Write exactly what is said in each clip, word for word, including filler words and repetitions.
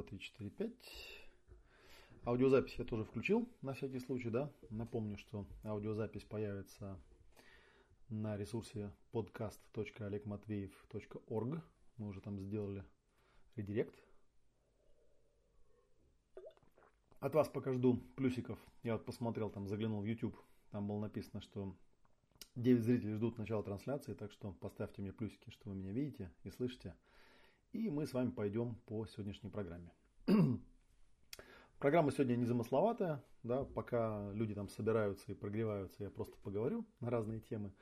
два, три, четыре, пять. Аудиозапись я тоже включил, на всякий случай, да. Напомню, что аудиозапись появится на ресурсе подкаст точка олег матвеев точка орг. Мы уже там сделали редирект. От вас пока жду плюсиков. Я вот посмотрел, там заглянул в YouTube. Там было написано, что девять зрителей ждут начала трансляции. Так что поставьте мне плюсики, что вы меня видите и слышите. И мы с вами пойдем по сегодняшней программе. Программа сегодня незамысловатая, да, пока люди там собираются и прогреваются, я просто поговорю на разные темы.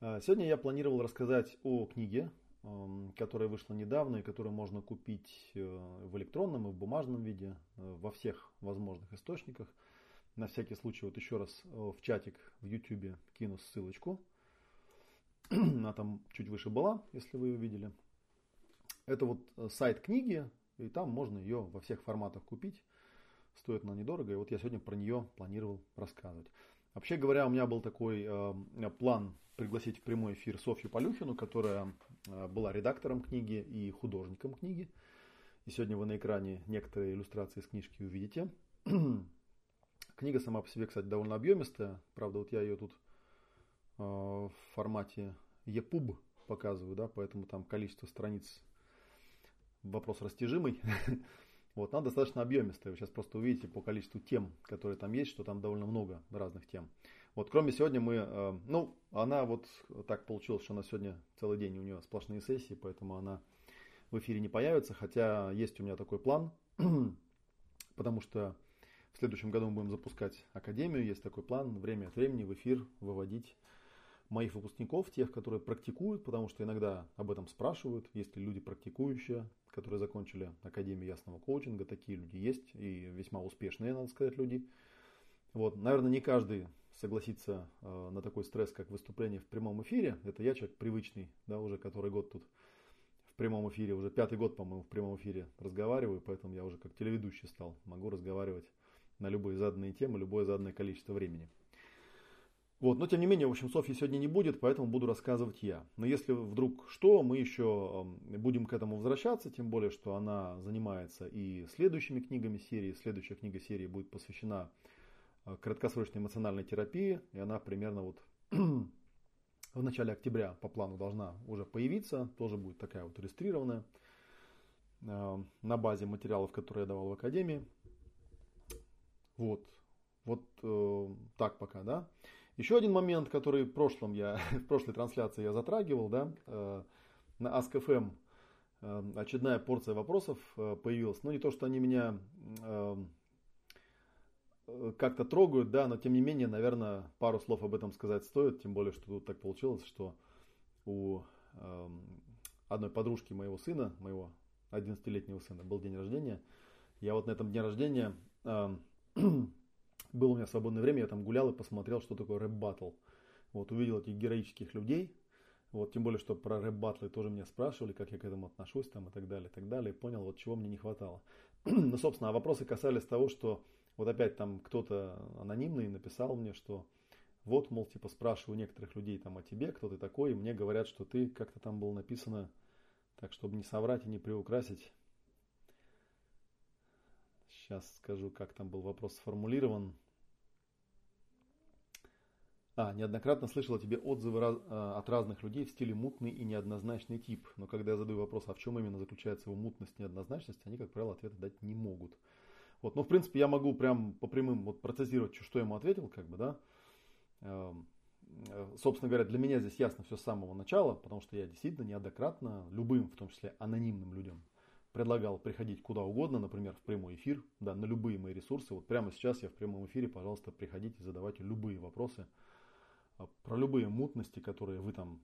Сегодня я планировал рассказать о книге, которая вышла недавно и которую можно купить в электронном и в бумажном виде, во всех возможных источниках. На всякий случай вот еще раз в чатик в YouTube кину ссылочку. Она там чуть выше была, если вы ее видели. Это вот сайт книги, и там можно ее во всех форматах купить. Стоит она недорого, и вот я сегодня про нее планировал рассказывать. Вообще говоря, у меня был такой э, план пригласить в прямой эфир Софью Полюхину, которая э, была редактором книги и художником книги. И сегодня вы на экране некоторые иллюстрации из книжки увидите. Книга сама по себе, кстати, довольно объемистая. Правда, вот я ее тут э, в формате и паб показываю, да, поэтому там количество страниц вопрос растяжимый. Вот, она достаточно объемистая. Вы сейчас просто увидите по количеству тем, которые там есть, что там довольно много разных тем. Вот, кроме сегодня мы... Ну, она вот так получилось, что она сегодня целый день, у нее сплошные сессии, поэтому она в эфире не появится. Хотя есть у меня такой план, потому что в следующем году мы будем запускать Академию. Есть такой план время от времени в эфир выводить моих выпускников, тех, которые практикуют, потому что иногда об этом спрашивают. Есть ли люди практикующие, которые закончили Академию Ясного Коучинга? Такие люди есть, и весьма успешные, надо сказать, люди. Вот. Наверное, не каждый согласится э, на такой стресс, как выступление в прямом эфире. Это я человек привычный, да, уже который год тут в прямом эфире, уже пятый год, по-моему, в прямом эфире разговариваю, поэтому я уже как телеведущий стал. Могу разговаривать на любые заданные темы, любое заданное количество времени. Вот, но тем не менее, в общем, Софьи сегодня не будет, поэтому буду рассказывать я. Но если вдруг что, мы еще будем к этому возвращаться, тем более, что она занимается и следующими книгами серии. Следующая книга серии будет посвящена краткосрочной эмоциональной терапии, и она примерно вот в начале октября по плану должна уже появиться, тоже будет такая вот иллюстрированная на базе материалов, которые я давал в Академии. Вот, вот э, так пока, да. Еще один момент, который в, прошлом я, в прошлой трансляции я затрагивал, да, э, на Ask эф эм э, очередная порция вопросов э, появилась. Ну, не то, что они меня э, как-то трогают, да, но тем не менее, наверное, пару слов об этом сказать стоит, тем более, что тут так получилось, что у э, одной подружки моего сына, моего одиннадцатилетнего сына, был день рождения. Я вот на этом дне рождения... Э, Было у меня свободное время, я там гулял и посмотрел, что такое рэп-баттл. Вот, увидел этих героических людей. Вот, тем более, что про рэп-баттлы тоже меня спрашивали, как я к этому отношусь, там, и так далее, и так далее. И понял, вот чего мне не хватало. Ну, собственно, вопросы касались того, что вот опять там кто-то анонимный написал мне, что вот, мол, типа спрашиваю некоторых людей там о тебе, кто ты такой, и мне говорят, что ты как-то там было написано, так, чтобы не соврать и не приукрасить. Сейчас скажу, как там был вопрос сформулирован. А, неоднократно слышал о тебе отзывы раз, э, от разных людей в стиле мутный и неоднозначный тип. Но когда я задаю вопрос, а в чем именно заключается его мутность и неоднозначность, они, как правило, ответа дать не могут. Вот, ну, в принципе, я могу прям по прямым вот процессировать, что я ему ответил, как бы, да. Э, собственно говоря, для меня здесь ясно все с самого начала, потому что я действительно неоднократно любым, в том числе анонимным людям, предлагал приходить куда угодно, например, в прямой эфир, да, на любые мои ресурсы. Вот прямо сейчас я в прямом эфире, пожалуйста, приходите, задавайте любые вопросы про любые мутности, которые вы там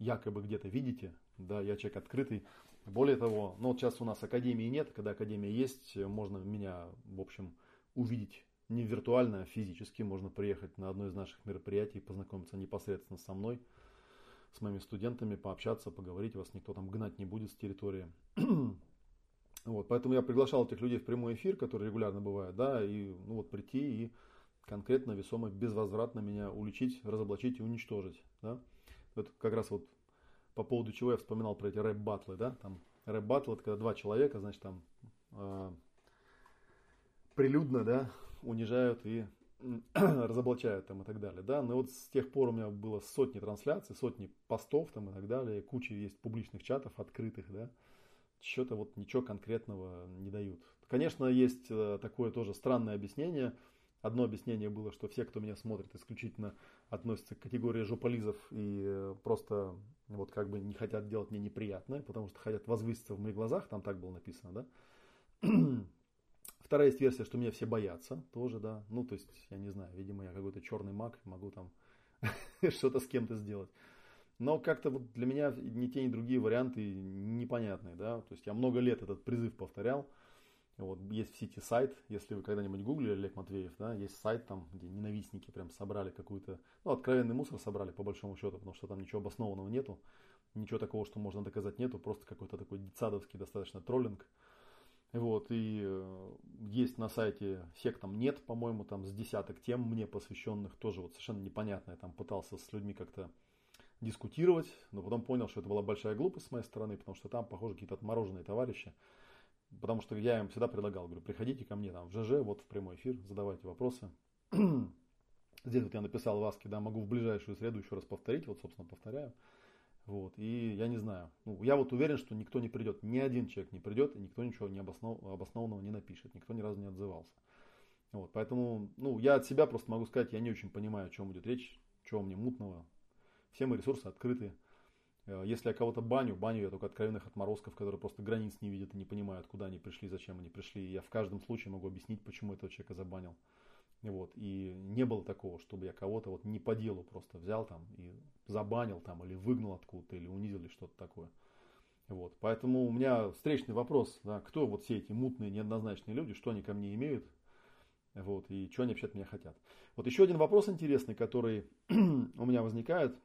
якобы где-то видите. Да, я человек открытый. Более того, ну вот сейчас у нас Академии нет, когда Академия есть, можно меня, в общем, увидеть не виртуально, а физически. Можно приехать на одно из наших мероприятий, познакомиться непосредственно со мной, с моими студентами, пообщаться, поговорить. Вас никто там гнать не будет с территории. Вот, поэтому я приглашал этих людей в прямой эфир, который регулярно бывает, да, и ну вот прийти и конкретно, весомо, безвозвратно меня уличить, разоблачить и уничтожить, да. Это как раз вот по поводу чего я вспоминал про эти рэп-баттлы, да, там рэп-баттлы, это когда два человека, значит, там э, прилюдно, да, унижают и разоблачают там и так далее, да, но вот с тех пор у меня было сотни трансляций, сотни постов там и так далее, куча есть публичных чатов, открытых, да, чего-то вот ничего конкретного не дают. Конечно, есть такое тоже странное объяснение. Одно объяснение было, что все, кто меня смотрит, исключительно относятся к категории жополизов и просто вот как бы не хотят делать мне неприятное, потому что хотят возвыситься в моих глазах, там так было написано, да. Вторая есть версия, что меня все боятся тоже, да. Ну, то есть, я не знаю, видимо, я какой-то черный маг, могу там что-то с кем-то сделать. Но как-то вот для меня ни те, ни другие варианты непонятные, да. То есть, я много лет этот призыв повторял. Вот, есть в сети сайт, если вы когда-нибудь гуглили Олег Матвеев, да, есть сайт там, где ненавистники прям собрали какую-то, ну, откровенный мусор собрали по большому счету, потому что там ничего обоснованного нету, ничего такого, что можно доказать, нету, просто какой-то такой детсадовский достаточно троллинг. Вот, и есть на сайте сект, там нет, по-моему, там с десяток тем мне посвященных, тоже вот совершенно непонятно, я там пытался с людьми как-то дискутировать, но потом понял, что это была большая глупость с моей стороны, потому что там, похоже, какие-то отмороженные товарищи. Потому что я им всегда предлагал, говорю, приходите ко мне там в ЖЖ, вот в прямой эфир, задавайте вопросы. Здесь вот я написал в Аске, да, могу в ближайшую среду еще раз повторить, вот, собственно, повторяю. Вот, и я не знаю, ну, я вот уверен, что никто не придет, ни один человек не придет, и никто ничего не обоснов... обоснованного не напишет, никто ни разу не отзывался. Вот, поэтому, ну, я от себя просто могу сказать, я не очень понимаю, о чем идет речь, чего мне мутного. Все мои ресурсы открыты. Если я кого-то баню, баню я только откровенных отморозков, которые просто границ не видят и не понимают, куда они пришли, зачем они пришли. И я в каждом случае могу объяснить, почему этого человека забанил. Вот. И не было такого, чтобы я кого-то вот не по делу просто взял там и забанил там, или выгнал откуда-то, или унизил, или что-то такое. Вот. Поэтому у меня встречный вопрос, да, кто вот все эти мутные, неоднозначные люди, что они ко мне имеют, вот, и что они вообще от меня хотят. Вот еще один вопрос интересный, который у меня возникает.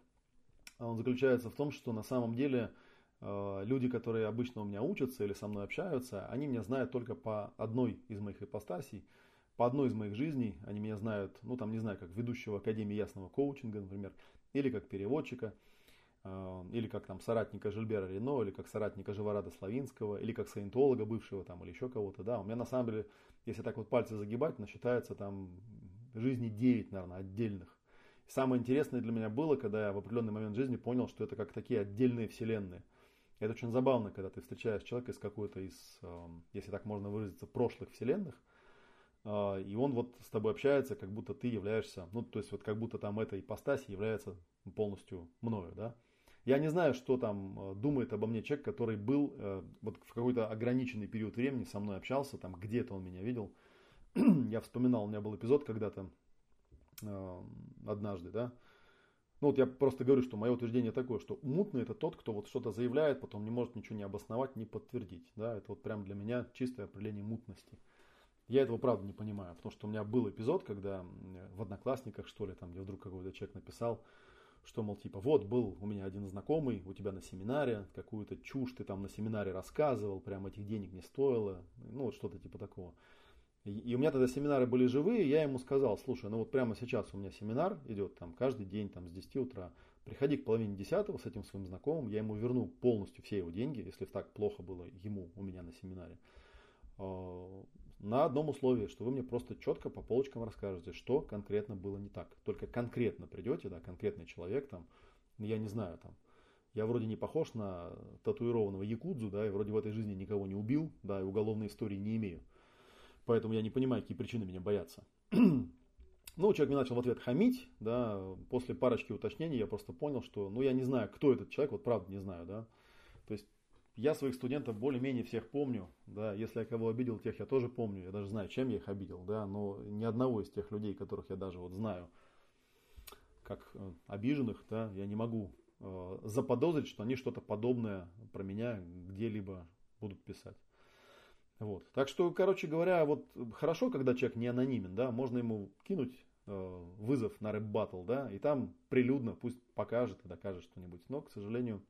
Он заключается в том, что на самом деле э, люди, которые обычно у меня учатся или со мной общаются, они меня знают только по одной из моих ипостасей, по одной из моих жизней. Они меня знают, ну там не знаю, как ведущего Академии Ясного Коачинга, например, или как переводчика, э, или как там соратника Жильбера Рено, или как соратника Живорада Славинского, или как саентолога бывшего там, или еще кого-то. Да. У меня на самом деле, если так вот пальцы загибать, насчитается там жизни девять, наверное, отдельных. Самое интересное для меня было, когда я в определенный момент жизни понял, что это как такие отдельные вселенные. И это очень забавно, когда ты встречаешь человека из какой-то из, если так можно выразиться, прошлых вселенных, и он вот с тобой общается, как будто ты являешься, ну то есть вот как будто там эта ипостась является полностью мною, да. Я не знаю, что там думает обо мне человек, который был вот в какой-то ограниченный период времени со мной общался, там где-то он меня видел. Я вспоминал, у меня был эпизод когда-то, однажды, да. Ну вот я просто говорю, что мое утверждение такое, что мутный — это тот, кто вот что-то заявляет, потом не может ничего не обосновать, не подтвердить, да. Это вот прям для меня чистое определение мутности. Я этого правда не понимаю, потому что у меня был эпизод, когда в Одноклассниках, что ли, там, где вдруг какой-то человек написал, что, мол, типа, вот был у меня один знакомый, у тебя на семинаре, какую-то чушь ты там на семинаре рассказывал, прям этих денег не стоило, ну вот что-то типа такого. И у меня тогда семинары были живые, я ему сказал, слушай, ну вот прямо сейчас у меня семинар идет там каждый день там, с десяти утра, приходи к половине десятого с этим своим знакомым, я ему верну полностью все его деньги, если так плохо было ему у меня на семинаре, на одном условии, что вы мне просто четко по полочкам расскажете, что конкретно было не так. Только конкретно придете, да, конкретный человек, там, я не знаю, там, я вроде не похож на татуированного якудзу, да, и вроде в этой жизни никого не убил, да, и уголовной истории не имею. Поэтому я не понимаю, какие причины меня боятся. Ну, человек мне начал в ответ хамить, да, после парочки уточнений я просто понял, что, ну, я не знаю, кто этот человек, вот правда не знаю, да. То есть, я своих студентов более-менее всех помню, да, если я кого обидел, тех я тоже помню, я даже знаю, чем я их обидел, да, но ни одного из тех людей, которых я даже вот знаю, как обиженных, да, я не могу э, заподозрить, что они что-то подобное про меня где-либо будут писать. Вот. Так что, короче говоря, вот хорошо, когда человек не анонимен, да, можно ему кинуть э, вызов на рэп-баттл, да, и там прилюдно пусть покажет и докажет что-нибудь. Но, к сожалению,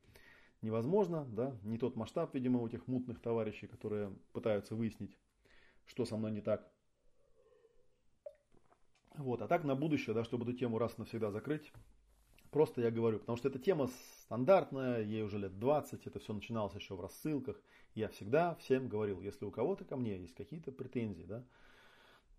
невозможно, да, не тот масштаб, видимо, у этих мутных товарищей, которые пытаются выяснить, что со мной не так. Вот, а так на будущее, да, чтобы эту тему раз навсегда закрыть, Просто я говорю, потому что эта тема стандартная, ей уже лет двадцать, это все начиналось еще в рассылках. Я всегда всем говорил, если у кого-то ко мне есть какие-то претензии, да,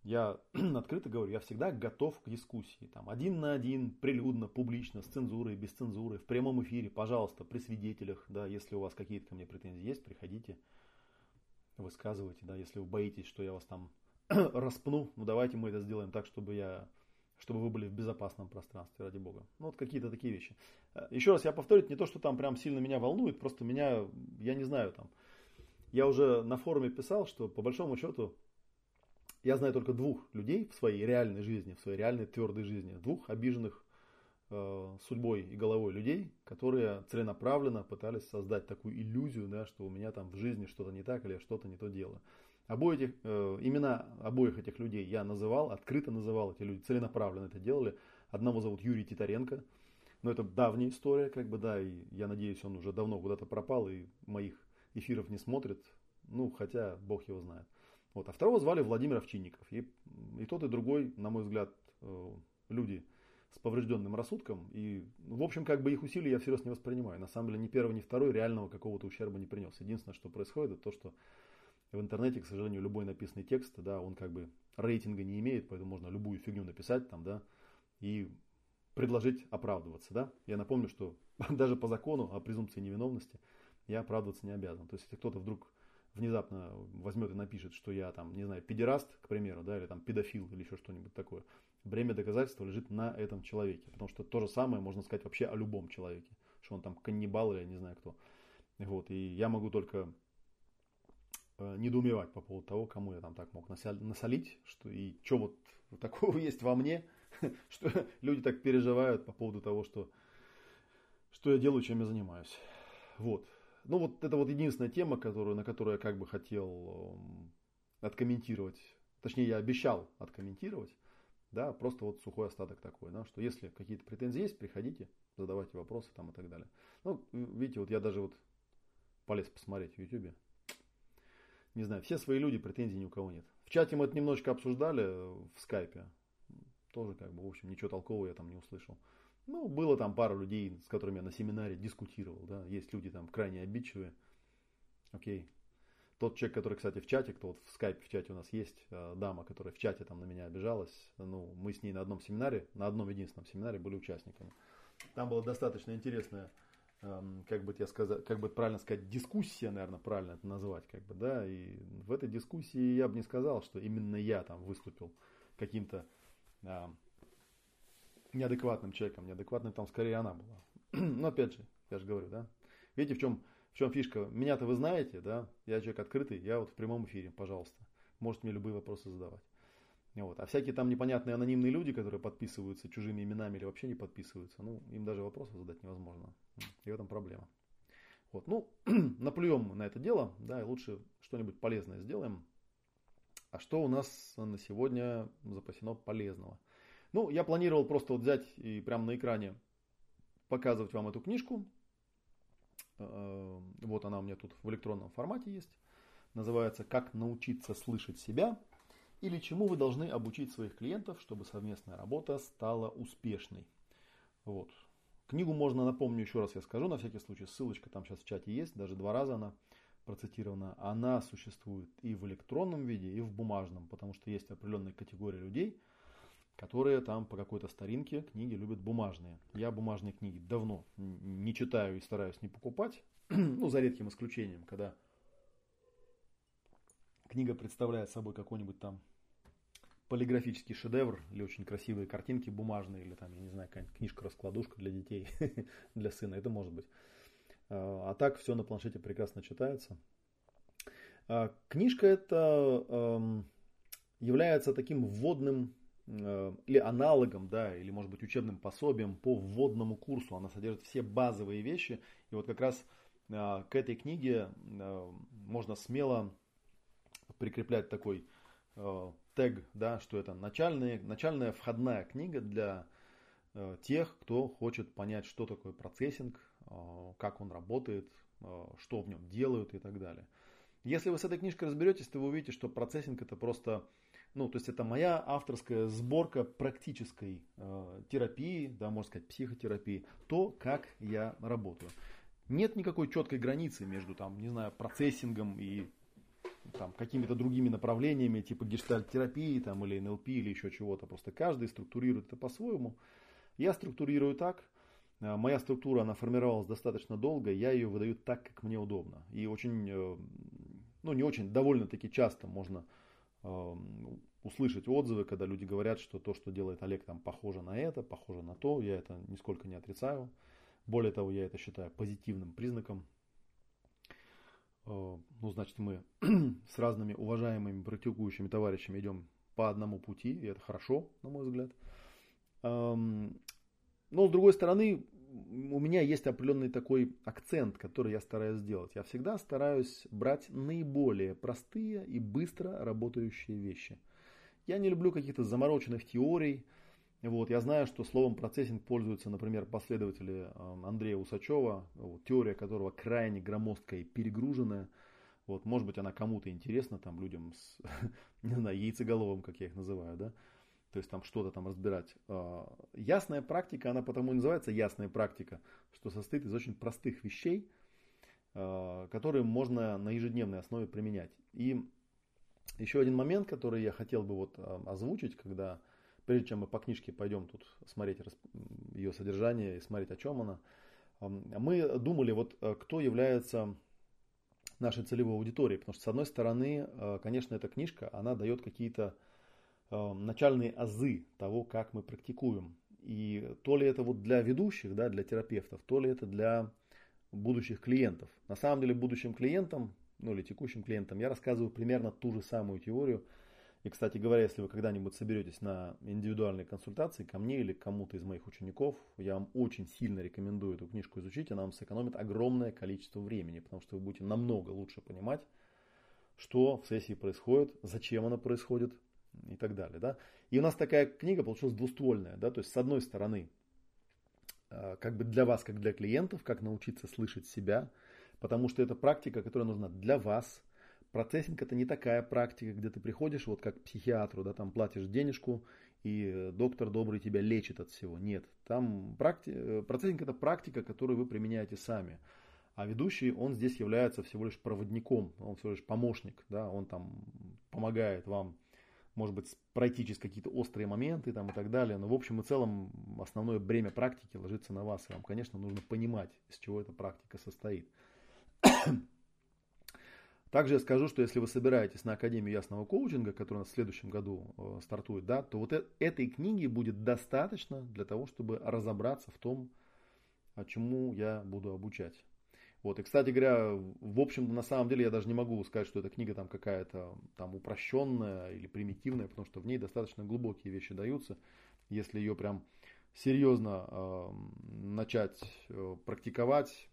я открыто говорю, я всегда готов к дискуссии. Там, один на один, прилюдно, публично, с цензурой, без цензуры, в прямом эфире, пожалуйста, при свидетелях, да, если у вас какие-то ко мне претензии есть, приходите, высказывайте, да, если вы боитесь, что я вас там распну, ну давайте мы это сделаем так, чтобы я... чтобы вы были в безопасном пространстве, ради бога. Ну, вот какие-то такие вещи. Еще раз, я повторю, не то, что там прям сильно меня волнует, просто меня, я не знаю, там. Я уже на форуме писал, что по большому счету я знаю только двух людей в своей реальной жизни, в своей реальной твердой жизни. Двух обиженных э, судьбой и головой людей, которые целенаправленно пытались создать такую иллюзию, да, что у меня там в жизни что-то не так или что-то не то дело. Обоих этих, э, имена обоих этих людей я называл, открыто называл, эти люди целенаправленно это делали. Одного зовут Юрий Титаренко, но это давняя история, как бы, да, и я надеюсь, он уже давно куда-то пропал и моих эфиров не смотрит, ну, хотя бог его знает. Вот. А второго звали Владимир Овчинников, и, и тот, и другой, на мой взгляд, э, люди с поврежденным рассудком, и, в общем, как бы их усилия я всерьез не воспринимаю, на самом деле, ни первый, ни второй реального какого-то ущерба не принес. Единственное, что происходит, это то, что в интернете, к сожалению, любой написанный текст, да, он как бы рейтинга не имеет, поэтому можно любую фигню написать там, да, и предложить оправдываться, да. Я напомню, что даже по закону о презумпции невиновности я оправдываться не обязан. То есть, если кто-то вдруг внезапно возьмет и напишет, что я там, не знаю, педераст, к примеру, да, или там педофил, или еще что-нибудь такое, бремя доказательства лежит на этом человеке, потому что то же самое можно сказать вообще о любом человеке, что он там каннибал или не знаю кто. Вот, и я могу только... недоумевать по поводу того, кому я там так мог насолить, что и что вот такого есть во мне, что люди так переживают по поводу того, что, что я делаю, чем я занимаюсь. Вот. Ну вот это вот единственная тема, которую, на которую я как бы хотел откомментировать, точнее я обещал откомментировать, да, просто вот сухой остаток такой, да, что если какие-то претензии есть, приходите, задавайте вопросы там и так далее. Ну, видите, вот я даже вот полез посмотреть в Ютубе. Не знаю, все свои люди, претензий ни у кого нет. В чате мы это немножечко обсуждали в скайпе. Тоже как бы, в общем, ничего толкового я там не услышал. Ну, было там пару людей, с которыми я на семинаре дискутировал. Да. Есть люди там крайне обидчивые. Окей. Тот человек, который, кстати, в чате, кто вот в скайпе в чате у нас есть, дама, которая в чате там на меня обижалась. Ну, мы с ней на одном семинаре, на одном единственном семинаре были участниками. Там было достаточно интересное... как бы я сказал, как бы правильно сказать, дискуссия, наверное, правильно это назвать, как бы, да, и в этой дискуссии я бы не сказал, что именно я там выступил каким-то а, неадекватным человеком, неадекватным там скорее она была. Но опять же, я же говорю, да, видите, в чем, в чем фишка, меня-то вы знаете, да, я человек открытый, я вот в прямом эфире, пожалуйста, можете мне любые вопросы задавать. Вот. А всякие там непонятные анонимные люди, которые подписываются чужими именами или вообще не подписываются, ну, им даже вопросов задать невозможно. И в этом проблема. Вот. Ну, наплюем мы на это дело, да, и лучше что-нибудь полезное сделаем. А что у нас на сегодня запасено полезного? Ну, я планировал просто вот взять и прямо на экране показывать вам эту книжку. Вот она у меня тут в электронном формате есть. Называется «Как научиться слышать себя». Или чему вы должны обучить своих клиентов, чтобы совместная работа стала успешной. Вот. Книгу можно, напомню, еще раз я скажу, на всякий случай, ссылочка там сейчас в чате есть, даже два раза она процитирована. Она существует и в электронном виде, и в бумажном, потому что есть определенная категория людей, которые там по какой-то старинке книги любят бумажные. Я бумажные книги давно не читаю и стараюсь не покупать, ну, за редким исключением, когда книга представляет собой какой-нибудь там полиграфический шедевр или очень красивые картинки бумажные, или там, я не знаю, какая-нибудь книжка-раскладушка для детей, для сына, это может быть. А так все на планшете прекрасно читается. Книжка эта является таким вводным или аналогом, да, или может быть учебным пособием по вводному курсу. Она содержит все базовые вещи. И вот как раз к этой книге можно смело прикреплять такой тег, да, что это начальная, начальная входная книга для э, тех, кто хочет понять, что такое процессинг, э, как он работает, э, что в нем делают и так далее. Если вы с этой книжкой разберетесь, то вы увидите, что процессинг это просто, ну, то есть это моя авторская сборка практической э, терапии, да, можно сказать, психотерапии, то, как я работаю. Нет никакой четкой границы между, там, не знаю, процессингом и там, какими-то другими направлениями, типа гештальт-терапии там, или эн эл пи, или еще чего-то. Просто каждый структурирует это по-своему. Я структурирую так. Моя структура, она формировалась достаточно долго, я ее выдаю так, как мне удобно. И очень, ну не очень, довольно-таки часто можно услышать отзывы, когда люди говорят, что то, что делает Олег, там похоже на это, похоже на то. Я это нисколько не отрицаю. Более того, я это считаю позитивным признаком. Ну, значит, мы с разными уважаемыми практикующими товарищами идем по одному пути, и это хорошо, на мой взгляд. Но, с другой стороны, у меня есть определенный такой акцент, который я стараюсь сделать. Я всегда стараюсь брать наиболее простые и быстро работающие вещи. Я не люблю каких-то замороченных теорий. Вот, я знаю, что словом процессинг пользуются, например, последователи Андрея Усачева, вот, теория которого крайне громоздкая и перегруженная. Вот, может быть, она кому-то интересна, там, людям с, не знаю, яйцеголовым, как я их называю, да? То есть там что-то там разбирать. Ясная практика, она потому и называется ясная практика, что состоит из очень простых вещей, которые можно на ежедневной основе применять. И еще один момент, который я хотел бы вот озвучить, когда, прежде чем мы по книжке пойдем тут смотреть ее содержание и смотреть, о чем она, мы думали, вот кто является нашей целевой аудиторией. Потому что, с одной стороны, конечно, эта книжка, она дает какие-то начальные азы того, как мы практикуем. И то ли это вот для ведущих, да, для терапевтов, то ли это для будущих клиентов. На самом деле будущим клиентам, ну или текущим клиентам, я рассказываю примерно ту же самую теорию. И, кстати говоря, если вы когда-нибудь соберетесь на индивидуальные консультации ко мне или кому-то из моих учеников, я вам очень сильно рекомендую эту книжку изучить. Она вам сэкономит огромное количество времени, потому что вы будете намного лучше понимать, что в сессии происходит, зачем она происходит. И так далее, да. И у нас такая книга получилась двуствольная, да, то есть с одной стороны, как бы для вас, как для клиентов, как научиться слышать себя, потому что это практика, которая нужна для вас. Процессинг это не такая практика, где ты приходишь вот как к психиатру, да, там платишь денежку и доктор добрый тебя лечит от всего. Нет, там практи... процессинг это практика, которую вы применяете сами. А ведущий, он здесь является всего лишь проводником, он всего лишь помощник, да, он там помогает вам, может быть, пройти через какие-то острые моменты там, и так далее. Но в общем и целом основное бремя практики ложится на вас. И вам, конечно, нужно понимать, из чего эта практика состоит. Также я скажу, что если вы собираетесь на Академию Ясного Коучинга, которая у нас в следующем году э, стартует, да, то вот э- этой книги будет достаточно для того, чтобы разобраться в том, чему я буду обучать. Вот. И, кстати говоря, в общем, на самом деле я даже не могу сказать, что эта книга там какая-то там упрощенная или примитивная, потому что в ней достаточно глубокие вещи даются. Если ее прям серьезно э, начать э, практиковать,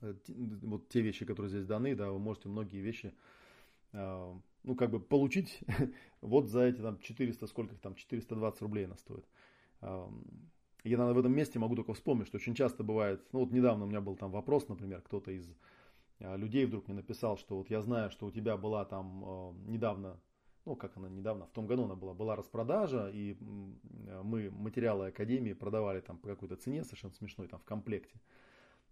э, вот те вещи, которые здесь даны, да, вы можете многие вещи э, ну, как бы получить вот за эти там четыреста, сколько там, четыреста двадцать рублей она стоит. Я, наверное, в этом месте могу только вспомнить, что очень часто бывает, ну вот недавно у меня был там вопрос, например, кто-то из людей вдруг мне написал, что вот я знаю, что у тебя была там недавно, ну как она недавно, в том году она была, была распродажа, и мы материалы Академии продавали там по какой-то цене совершенно смешной там в комплекте.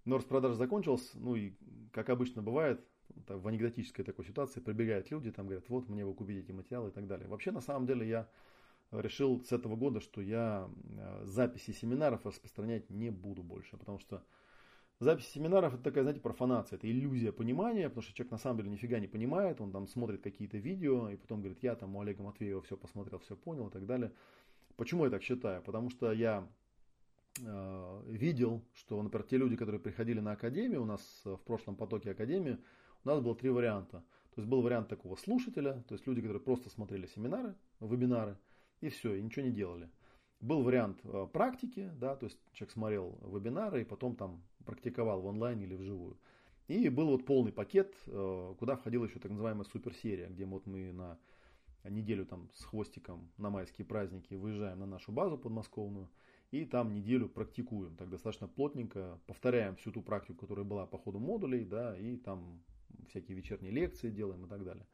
Но распродажа закончилась, ну и как обычно бывает, в анекдотической такой ситуации прибегают люди, там говорят, вот мне вы купите эти материалы и так далее. Вообще на самом деле я решил с этого года, что я записи семинаров распространять не буду больше, потому что записи семинаров это такая, знаете, профанация, это иллюзия понимания, потому что человек на самом деле нифига не понимает, он там смотрит какие-то видео и потом говорит, я там у Олега Матвеева все посмотрел, все понял и так далее. Почему я так считаю? Потому что я э, видел, что, например, те люди, которые приходили на Академию, у нас в прошлом потоке Академии, у нас было три варианта. То есть был вариант такого слушателя, то есть люди, которые просто смотрели семинары, вебинары, и все, и ничего не делали. Был вариант э, практики, да, то есть человек смотрел вебинары и потом там практиковал в онлайн или вживую. И был вот полный пакет, э, куда входила еще так называемая суперсерия, где вот мы на неделю там с хвостиком на майские праздники выезжаем на нашу базу подмосковную и там неделю практикуем. Так достаточно плотненько повторяем всю ту практику, которая была по ходу модулей, да, и там всякие вечерние лекции делаем и так далее.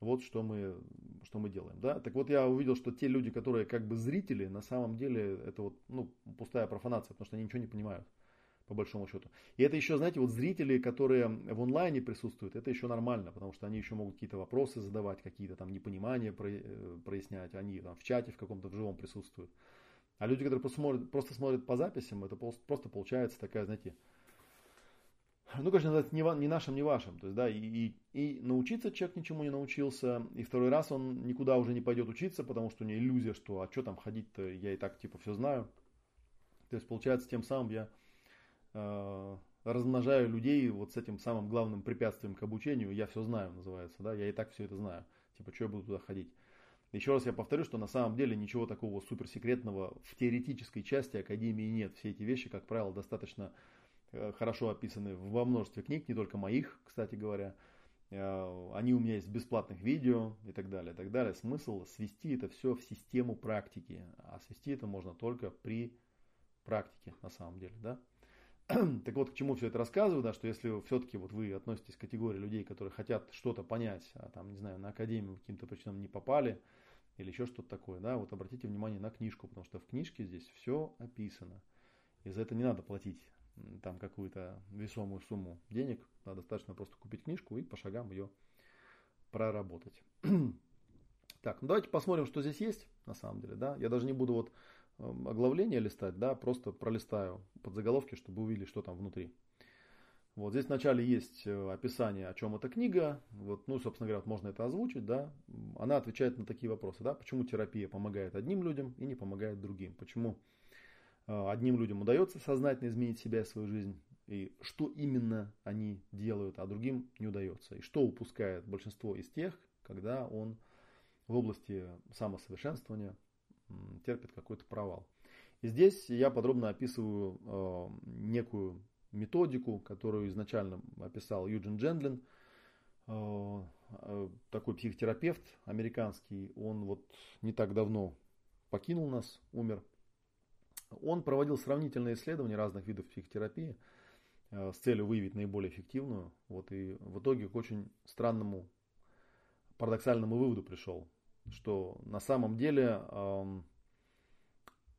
Вот что мы, что мы делаем. Да? Так вот, я увидел, что те люди, которые как бы зрители, на самом деле это вот, ну, пустая профанация, потому что они ничего не понимают, по большому счету. И это еще, знаете, вот зрители, которые в онлайне присутствуют, это еще нормально, потому что они еще могут какие-то вопросы задавать, какие-то там непонимания прояснять, они там в чате в каком-то в живом присутствуют. А люди, которые просто смотрят, просто смотрят по записям, это просто получается такая, знаете, ну, конечно, ни нашим, ни вашим. То есть, да, и, и, и научиться человек ничему не научился, и второй раз он никуда уже не пойдет учиться, потому что у него иллюзия, что а что там ходить-то, я и так типа все знаю. То есть, получается, тем самым я э, размножаю людей вот с этим самым главным препятствием к обучению, я все знаю, называется, да, я и так все это знаю, типа, что я буду туда ходить. Еще раз я повторю, что на самом деле ничего такого суперсекретного в теоретической части Академии нет. Все эти вещи, как правило, достаточно хорошо описаны во множестве книг, не только моих, кстати говоря. Они у меня есть в бесплатных видео и так далее, и так далее. Смысл свести это все в систему практики. А свести это можно только при практике, на самом деле. Да? Так вот, к чему все это рассказываю, да, что если все-таки вот вы относитесь к категории людей, которые хотят что-то понять, а там, не знаю, на академию каким-то причинам не попали или еще что-то такое, да, вот обратите внимание на книжку, потому что в книжке здесь все описано. И за это не надо платить там какую-то весомую сумму денег, а достаточно просто купить книжку и по шагам ее проработать. Так, ну давайте посмотрим, что здесь есть, на самом деле, да, я даже не буду вот оглавление листать, да, просто пролистаю подзаголовки, чтобы увидели, что там внутри. Вот здесь вначале есть описание, о чем эта книга. Вот, ну, собственно говоря, вот можно это озвучить, да. Она отвечает на такие вопросы, да, почему терапия помогает одним людям и не помогает другим, почему одним людям удается сознательно изменить себя и свою жизнь, и что именно они делают, а другим не удается, и что упускает большинство из тех, когда он в области самосовершенствования терпит какой-то провал. И здесь я подробно описываю э, некую методику, которую изначально описал Юджин Джендлин, э, э, такой психотерапевт американский. Он вот не так давно покинул нас, умер. Он проводил сравнительные исследования разных видов психотерапии э, с целью выявить наиболее эффективную. Вот, и в итоге к очень странному, парадоксальному выводу пришел, что на самом деле э,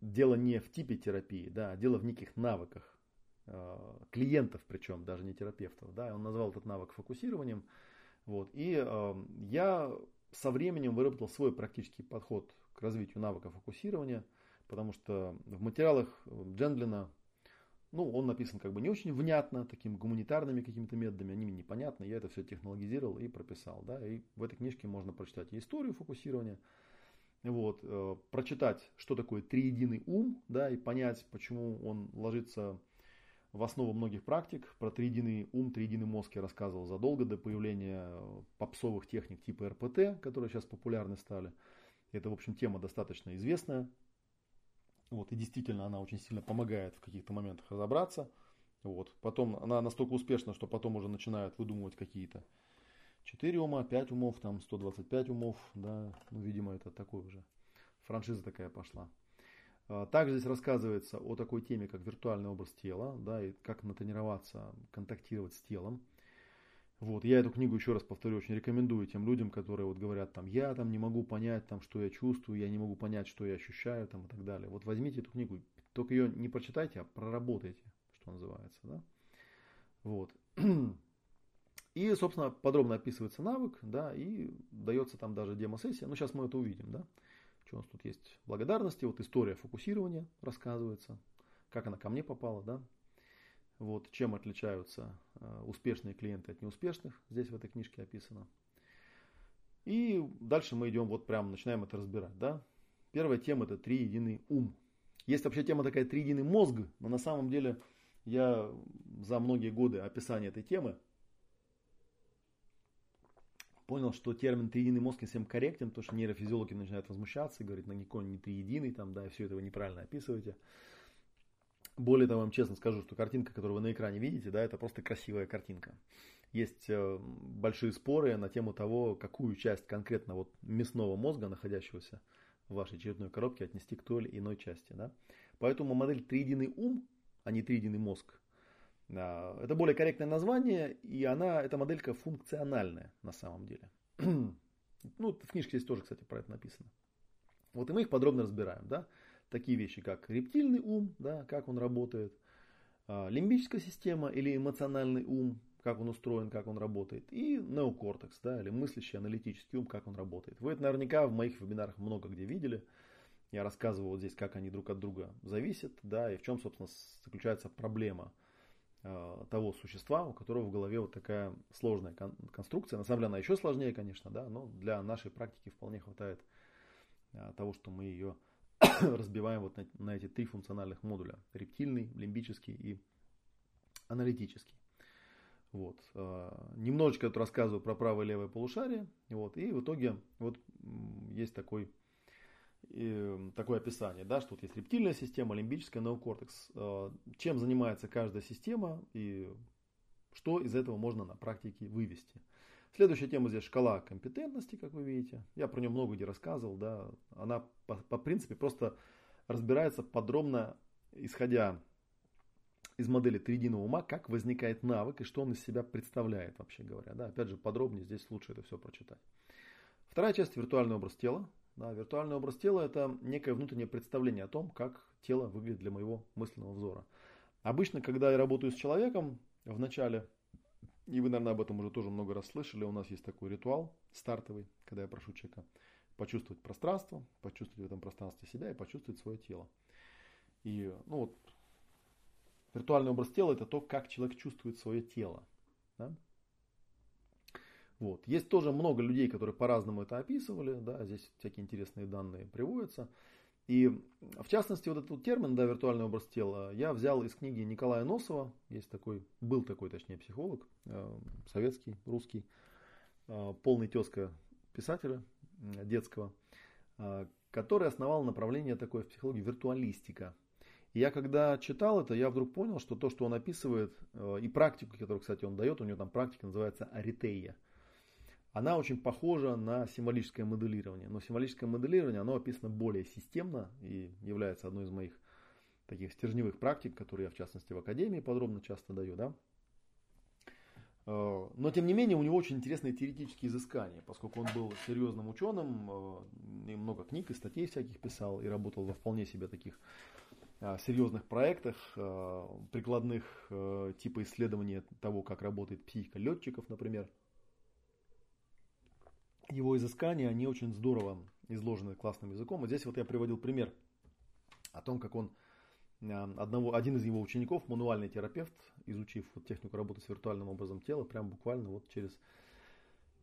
дело не в типе терапии, да, а дело в неких навыках э, клиентов, причем даже не терапевтов. Да, он назвал этот навык фокусированием. Вот, и э, я со временем выработал свой практический подход к развитию навыка фокусирования, потому что в материалах Джендлина, ну, он написан как бы не очень внятно, такими гуманитарными какими-то методами, они мне непонятны, я это все технологизировал и прописал. Да? И в этой книжке можно прочитать историю фокусирования, вот, э, прочитать, что такое триединый ум, да, и понять, почему он ложится в основу многих практик. Про триединый ум, триединый мозг я рассказывал задолго до появления попсовых техник типа эр пэ тэ, которые сейчас популярны стали. Это, в общем, тема достаточно известная. Вот, и действительно, она очень сильно помогает в каких-то моментах разобраться. Вот. Потом она настолько успешна, что потом уже начинают выдумывать какие-то четыре ума, пять умов, там сто двадцать пять умов. Да. Ну, видимо, это такой уже. Франшиза такая пошла. Также здесь рассказывается о такой теме, как виртуальный образ тела, да, и как натренироваться, контактировать с телом. Вот, я эту книгу, еще раз повторю, очень рекомендую тем людям, которые вот говорят, там, я там не могу понять, там, что я чувствую, я не могу понять, что я ощущаю, там, и так далее. Вот возьмите эту книгу, только ее не прочитайте, а проработайте, что называется. Да? Вот. И, собственно, подробно описывается навык, да, и дается там даже демо-сессия. Ну, сейчас мы это увидим, да, что у нас тут есть. Благодарности, вот история фокусирования рассказывается, как она ко мне попала, да. Вот, чем отличаются э, успешные клиенты от неуспешных, здесь в этой книжке описано. И дальше мы идем, вот прям начинаем это разбирать. Да? Первая тема – это триединый ум. Есть вообще тема такая триединый мозг, но на самом деле я за многие годы описания этой темы понял, что термин триединый мозг не всем корректен, потому что нейрофизиологи начинают возмущаться и говорят, ну никакой не триединый, там, да, и все это вы неправильно описываете. Более того, я вам честно скажу, что картинка, которую вы на экране видите, да, это просто красивая картинка. Есть большие споры на тему того, какую часть конкретно вот мясного мозга, находящегося в вашей черепной коробке, отнести к той или иной части. Да? Поэтому модель триединый ум, а не триединый мозг, Это более корректное название, и она, эта моделька функциональная на самом деле. Ну, в книжке здесь тоже, кстати, про это написано. Вот и мы их подробно разбираем, да? Такие вещи, как рептильный ум, да, как он работает, лимбическая система или эмоциональный ум, как он устроен, как он работает, и неокортекс, да, или мыслящий аналитический ум, как он работает. Вы это наверняка в моих вебинарах много где видели. Я рассказывал вот здесь, как они друг от друга зависят, да, и в чем, собственно, заключается проблема того существа, у которого в голове вот такая сложная кон- конструкция. На самом деле она еще сложнее, конечно, да, но для нашей практики вполне хватает того, что мы ее разбиваем вот на, на эти три функциональных модуля. Рептильный, лимбический и аналитический. Вот. Немножечко тут рассказываю про правое и левое полушарие. Вот. И в итоге вот есть такой, такое описание, да, что тут есть рептильная система, лимбическая, неокортекс. Чем занимается каждая система и что из этого можно на практике вывести. Следующая тема здесь шкала компетентности, как вы видите. Я про нее много где рассказывал. Да. Она по, по принципе просто разбирается подробно, исходя из модели триединого ума, как возникает навык и что он из себя представляет, вообще говоря. Да. Опять же, подробнее здесь лучше это все прочитать. Вторая часть – виртуальный образ тела. Да, виртуальный образ тела – это некое внутреннее представление о том, как тело выглядит для моего мысленного взора. Обычно, когда я работаю с человеком в начале, и вы, наверное, об этом уже тоже много раз слышали, у нас есть такой ритуал стартовый, когда я прошу человека почувствовать пространство, почувствовать в этом пространстве себя и почувствовать свое тело. И, ну вот, виртуальный образ тела – это то, как человек чувствует свое тело. Да? Вот. Есть тоже много людей, которые по-разному это описывали. Да? Здесь всякие интересные данные приводятся. И в частности, вот этот термин, да, виртуальный образ тела, я взял из книги Николая Носова. Есть такой, был такой, точнее, психолог, э, советский, русский, э, полный тезка писателя э, детского, э, который основал направление такое в психологии виртуалистика. И я когда читал это, я вдруг понял, что то, что он описывает, э, и практику, которую, кстати, он дает, у него там практика называется аритея. Она очень похожа на символическое моделирование. Но символическое моделирование, оно описано более системно и является одной из моих таких стержневых практик, которые я, в частности, в Академии подробно часто даю. Да? Но, тем не менее, у него очень интересные теоретические изыскания, поскольку он был серьезным ученым, и много книг и статей всяких писал, и работал во вполне себе таких серьезных проектах, прикладных, типа исследования того, как работает психика летчиков, например. Его изыскания, они очень здорово изложены классным языком. И здесь вот я приводил пример о том, как он, одного, один из его учеников, мануальный терапевт, изучив вот технику работы с виртуальным образом тела, прям буквально вот через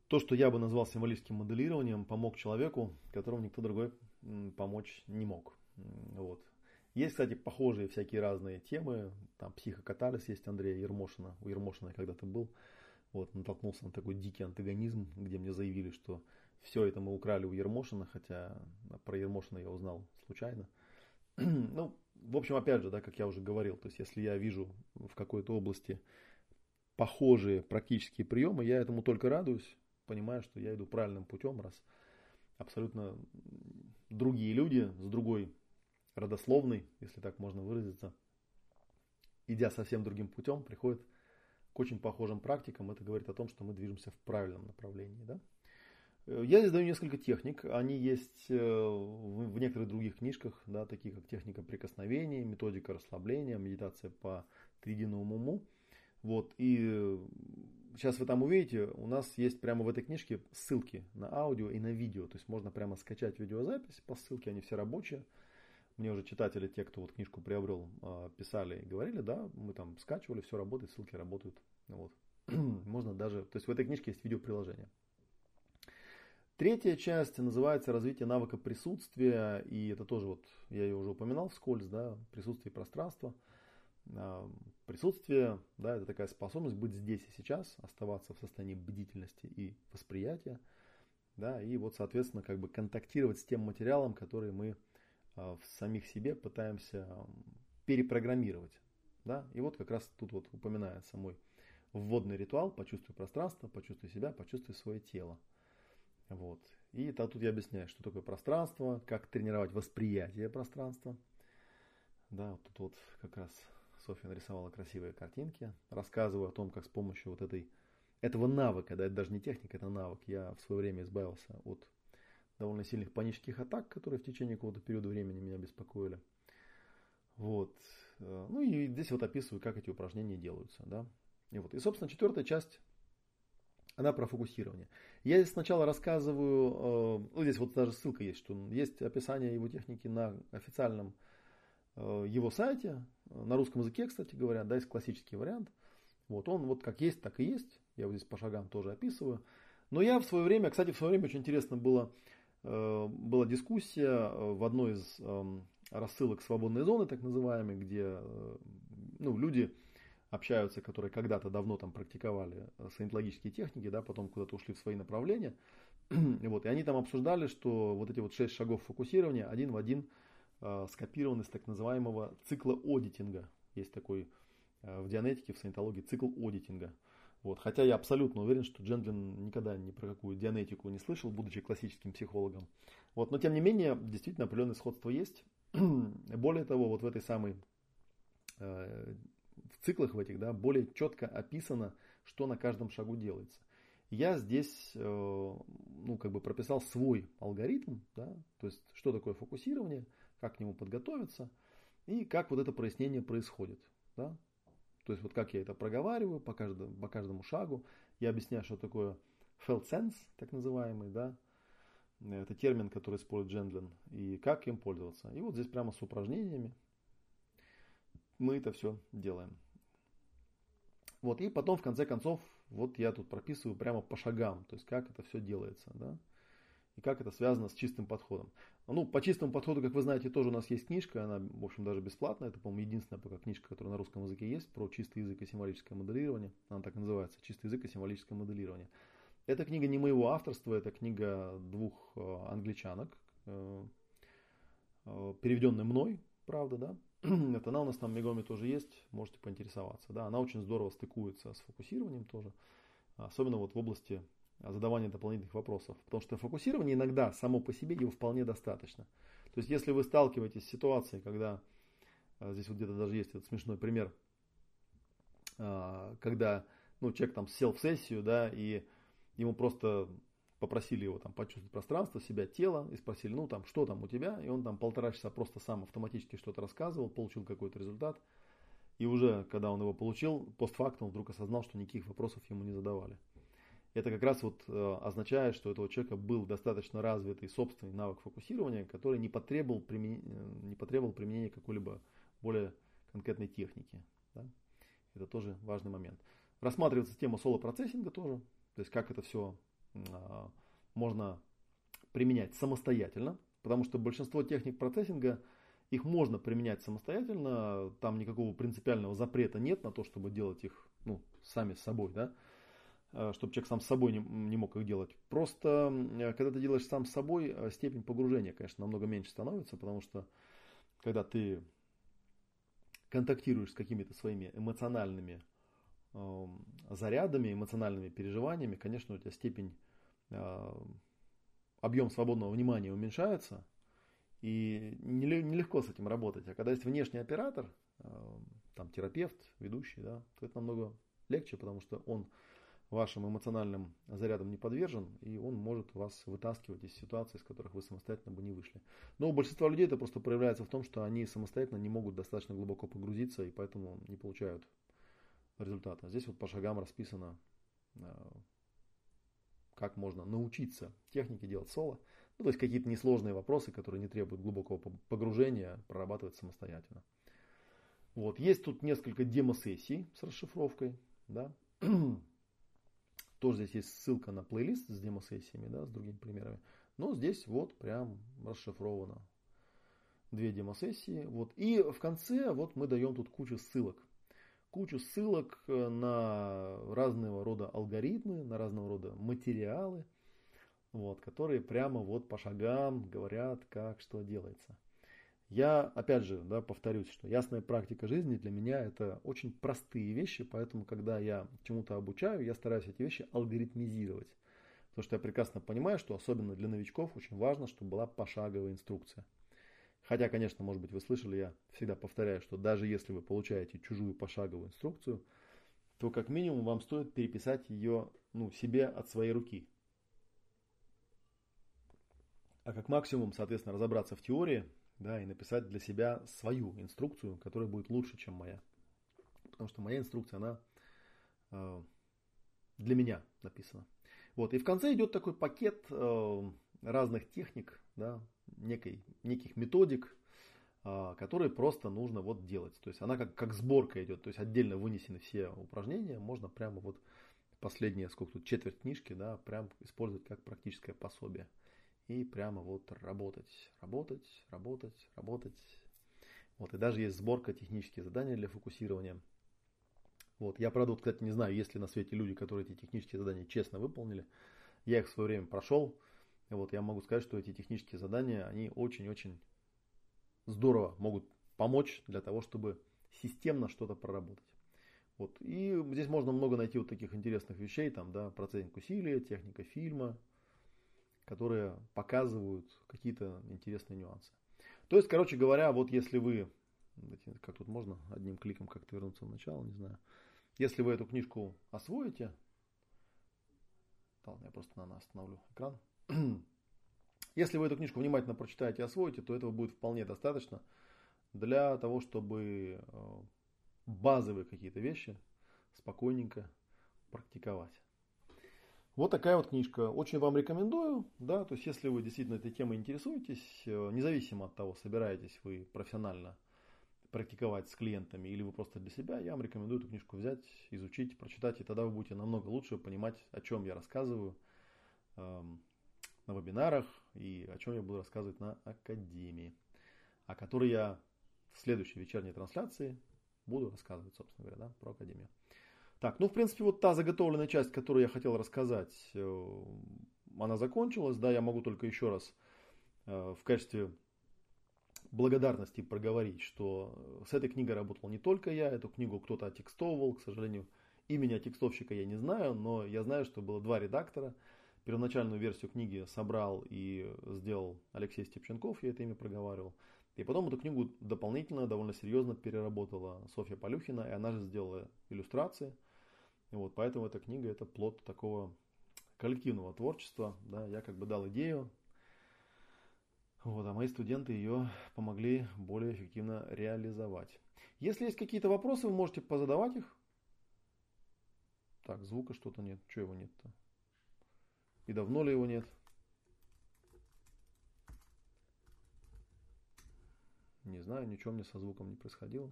то, что я бы назвал символическим моделированием, помог человеку, которому никто другой помочь не мог. Вот. Есть, кстати, похожие всякие разные темы. Там психокатарсис есть Андрея Ермошина. У Ермошина я когда-то был. Вот, натолкнулся на такой дикий антагонизм, где мне заявили, что все это мы украли у Ермошина, хотя про Ермошина я узнал случайно. Ну, в общем, опять же, да, как я уже говорил, то есть если я вижу в какой-то области похожие практические приемы, я этому только радуюсь, понимаю, что я иду правильным путем, раз абсолютно другие люди с другой родословной, если так можно выразиться, идя совсем другим путем, приходят к очень похожим практикам. Это говорит о том, что мы движемся в правильном направлении. Да? Я здесь даю несколько техник. Они есть в некоторых других книжках, да, такие как техника прикосновений, методика расслабления, медитация по триединому уму. Вот. И сейчас вы там увидите, у нас есть прямо в этой книжке ссылки на аудио и на видео. То есть можно прямо скачать видеозапись по ссылке, они все рабочие. Мне уже читатели, те, кто вот книжку приобрел, писали и говорили, да, мы там скачивали, все работает, ссылки работают. Вот. Можно даже, то есть в этой книжке есть видеоприложение. Третья часть называется «Развитие навыка присутствия», и это тоже вот, я ее уже упоминал вскользь, да, присутствие пространства. Присутствие, да, это такая способность быть здесь и сейчас, оставаться в состоянии бдительности и восприятия, да, и вот, соответственно, как бы контактировать с тем материалом, который мы в самих себе пытаемся перепрограммировать. Да? И вот как раз тут вот упоминается мой вводный ритуал: почувствуй пространство, почувствуй себя, почувствуй свое тело. Вот. И то, тут я объясняю, что такое пространство, как тренировать восприятие пространства. Да, вот тут вот как раз с Софья нарисовала красивые картинки. Рассказываю о том, как с помощью вот этой, этого навыка, да, это даже не техника, это навык, я в свое время избавился от довольно сильных панических атак, которые в течение какого-то периода времени меня беспокоили. Вот. Ну и здесь вот описываю, как эти упражнения делаются. Да? И, вот. И, собственно, четвертая часть, она про фокусирование. Я здесь сначала рассказываю, ну, здесь вот даже ссылка есть, что есть описание его техники на официальном его сайте, на русском языке, кстати говоря, да, есть классический вариант. Вот он вот как есть, так и есть. Я вот здесь по шагам тоже описываю. Но я в свое время, кстати, в свое время очень интересно было, была дискуссия в одной из рассылок свободной зоны, так называемой, где ну, люди общаются, которые когда-то давно там практиковали саентологические техники, да, потом куда-то ушли в свои направления. Вот, и они там обсуждали, что вот эти вот шесть шагов фокусирования один в один э, скопированы из так называемого цикла одитинга. Есть такой э, в дианетике, в саентологии цикл одитинга. Вот, хотя я абсолютно уверен, что Джендлин никогда ни про какую дианетику не слышал, будучи классическим психологом. Вот, но тем не менее, действительно определенное сходство есть. Более того, вот в этой самой э, в циклах в этих, да, более четко описано, что на каждом шагу делается. Я здесь э, ну, как бы прописал свой алгоритм, да, то есть что такое фокусирование, как к нему подготовиться и как вот это прояснение происходит. Да? То есть вот как я это проговариваю по каждому, по каждому шагу. Я объясняю, что такое felt sense, так называемый, да. Это термин, который использует Джендлин, и как им пользоваться. И вот здесь прямо с упражнениями мы это все делаем. Вот, и потом, в конце концов, вот я тут прописываю прямо по шагам, то есть как это все делается, да, и как это связано с чистым подходом. Ну, по чистому подходу, как вы знаете, тоже у нас есть книжка, она, в общем, даже бесплатная, это, по-моему, единственная пока книжка, которая на русском языке есть, про чистый язык и символическое моделирование, она так называется, чистый язык и символическое моделирование. Эта книга не моего авторства, это книга двух англичанок, переведенная мной, правда, да. Вот она у нас там в Мегоме тоже есть, можете поинтересоваться. Да? Она очень здорово стыкуется с фокусированием тоже, особенно вот в области задавания дополнительных вопросов. Потому что фокусирование иногда само по себе его вполне достаточно. То есть если вы сталкиваетесь с ситуацией, когда, здесь вот где-то даже есть этот смешной пример, когда ну, человек там сел в сессию, да, и ему просто попросили его там почувствовать пространство, себя, тело, и спросили, ну там, что там у тебя? И он там полтора часа просто сам автоматически что-то рассказывал, получил какой-то результат. И уже, когда он его получил, постфактум вдруг осознал, что никаких вопросов ему не задавали. Это как раз вот э, означает, что у этого человека был достаточно развитый собственный навык фокусирования, который не потребовал, примен... не потребовал применения какой-либо более конкретной техники. Да? Это тоже важный момент. Рассматривается тема соло-процессинга тоже. То есть как это все э, можно применять самостоятельно, потому что большинство техник процессинга, их можно применять самостоятельно, там никакого принципиального запрета нет на то, чтобы делать их ну, сами с собой, да? э, чтобы человек сам с собой не, не мог их делать. Просто э, когда ты делаешь сам с собой, э, степень погружения, конечно, намного меньше становится, потому что когда ты контактируешь с какими-то своими эмоциональными зарядами, эмоциональными переживаниями, конечно, у тебя степень, э, объем свободного внимания уменьшается, и нелегко с этим работать. А когда есть внешний оператор, э, там терапевт, ведущий, да, то это намного легче, потому что он вашим эмоциональным зарядом не подвержен, и он может вас вытаскивать из ситуаций, из которых вы самостоятельно бы не вышли. Но у большинства людей это просто проявляется в том, что они самостоятельно не могут достаточно глубоко погрузиться, и поэтому не получают результата. Здесь вот по шагам расписано, как можно научиться технике делать соло. Ну, то есть какие-то несложные вопросы, которые не требуют глубокого погружения, прорабатывать самостоятельно. Вот. Есть тут несколько демосессий с расшифровкой. Да. Тоже здесь есть ссылка на плейлист с демосессиями, да, с другими примерами. Но здесь вот прям расшифровано. Две демосессии. Вот. И в конце вот мы даем тут кучу ссылок. Кучу ссылок на разного рода алгоритмы, на разного рода материалы, вот, которые прямо вот по шагам говорят, как что делается. Я, опять же, да, повторюсь, что ясная практика жизни для меня это очень простые вещи, поэтому, когда я чему-то обучаю, я стараюсь эти вещи алгоритмизировать. Потому что я прекрасно понимаю, что особенно для новичков очень важно, чтобы была пошаговая инструкция. Хотя, конечно, может быть, вы слышали, я всегда повторяю, что даже если вы получаете чужую пошаговую инструкцию, то как минимум вам стоит переписать ее, ну, себе от своей руки. А как максимум, соответственно, разобраться в теории, да, и написать для себя свою инструкцию, которая будет лучше, чем моя. Потому что моя инструкция, она э, для меня написана. Вот. И в конце идет такой пакет э, разных техник, да, некой, неких методик, э, которые просто нужно вот делать. То есть она как, как сборка идет, то есть отдельно вынесены все упражнения, можно прямо вот последние, сколько тут, четверть книжки, да, прям использовать как практическое пособие. И прямо вот работать, работать, работать, работать. Вот, и даже есть сборка технических заданий для фокусирования. Вот, я, правда, вот, кстати, не знаю, есть ли на свете люди, которые эти технические задания честно выполнили. Я их в свое время прошел. Вот, я могу сказать, что эти технические задания, они очень-очень здорово могут помочь для того, чтобы системно что-то проработать. Вот, и здесь можно много найти вот таких интересных вещей, там, да, процессинг усилия, техника фильма, которые показывают какие-то интересные нюансы. То есть, короче говоря, вот если вы, как тут можно одним кликом как-то вернуться в начало, не знаю. Если вы эту книжку освоите, я просто, наверное, остановлю экран. Если вы эту книжку внимательно прочитаете и освоите, то этого будет вполне достаточно для того, чтобы базовые какие-то вещи спокойненько практиковать. Вот такая вот книжка. Очень вам рекомендую, да, то есть если вы действительно этой темой интересуетесь, независимо от того, собираетесь вы профессионально практиковать с клиентами или вы просто для себя, я вам рекомендую эту книжку взять, изучить, прочитать, и тогда вы будете намного лучше понимать, о чем я рассказываю э, на вебинарах и о чем я буду рассказывать на Академии, о которой я в следующей вечерней трансляции буду рассказывать, собственно говоря, да, про Академию. Так, ну, в принципе, вот та заготовленная часть, которую я хотел рассказать, она закончилась. Да, я могу только еще раз в качестве благодарности проговорить, что с этой книгой работал не только я, эту книгу кто-то оттекстовывал. К сожалению, имени оттекстовщика я не знаю, но я знаю, что было два редактора. Первоначальную версию книги собрал и сделал Алексей Степченков, я это имя проговаривал. И потом эту книгу дополнительно, довольно серьезно переработала Софья Полюхина, и она же сделала иллюстрации. И вот, поэтому эта книга – это плод такого коллективного творчества. Да, я как бы дал идею, вот, а мои студенты ее помогли более эффективно реализовать. Если есть какие-то вопросы, вы можете позадавать их. Так, звука что-то нет. Чего его нет-то? И давно ли его нет? Не знаю, ничего мне со звуком не происходило.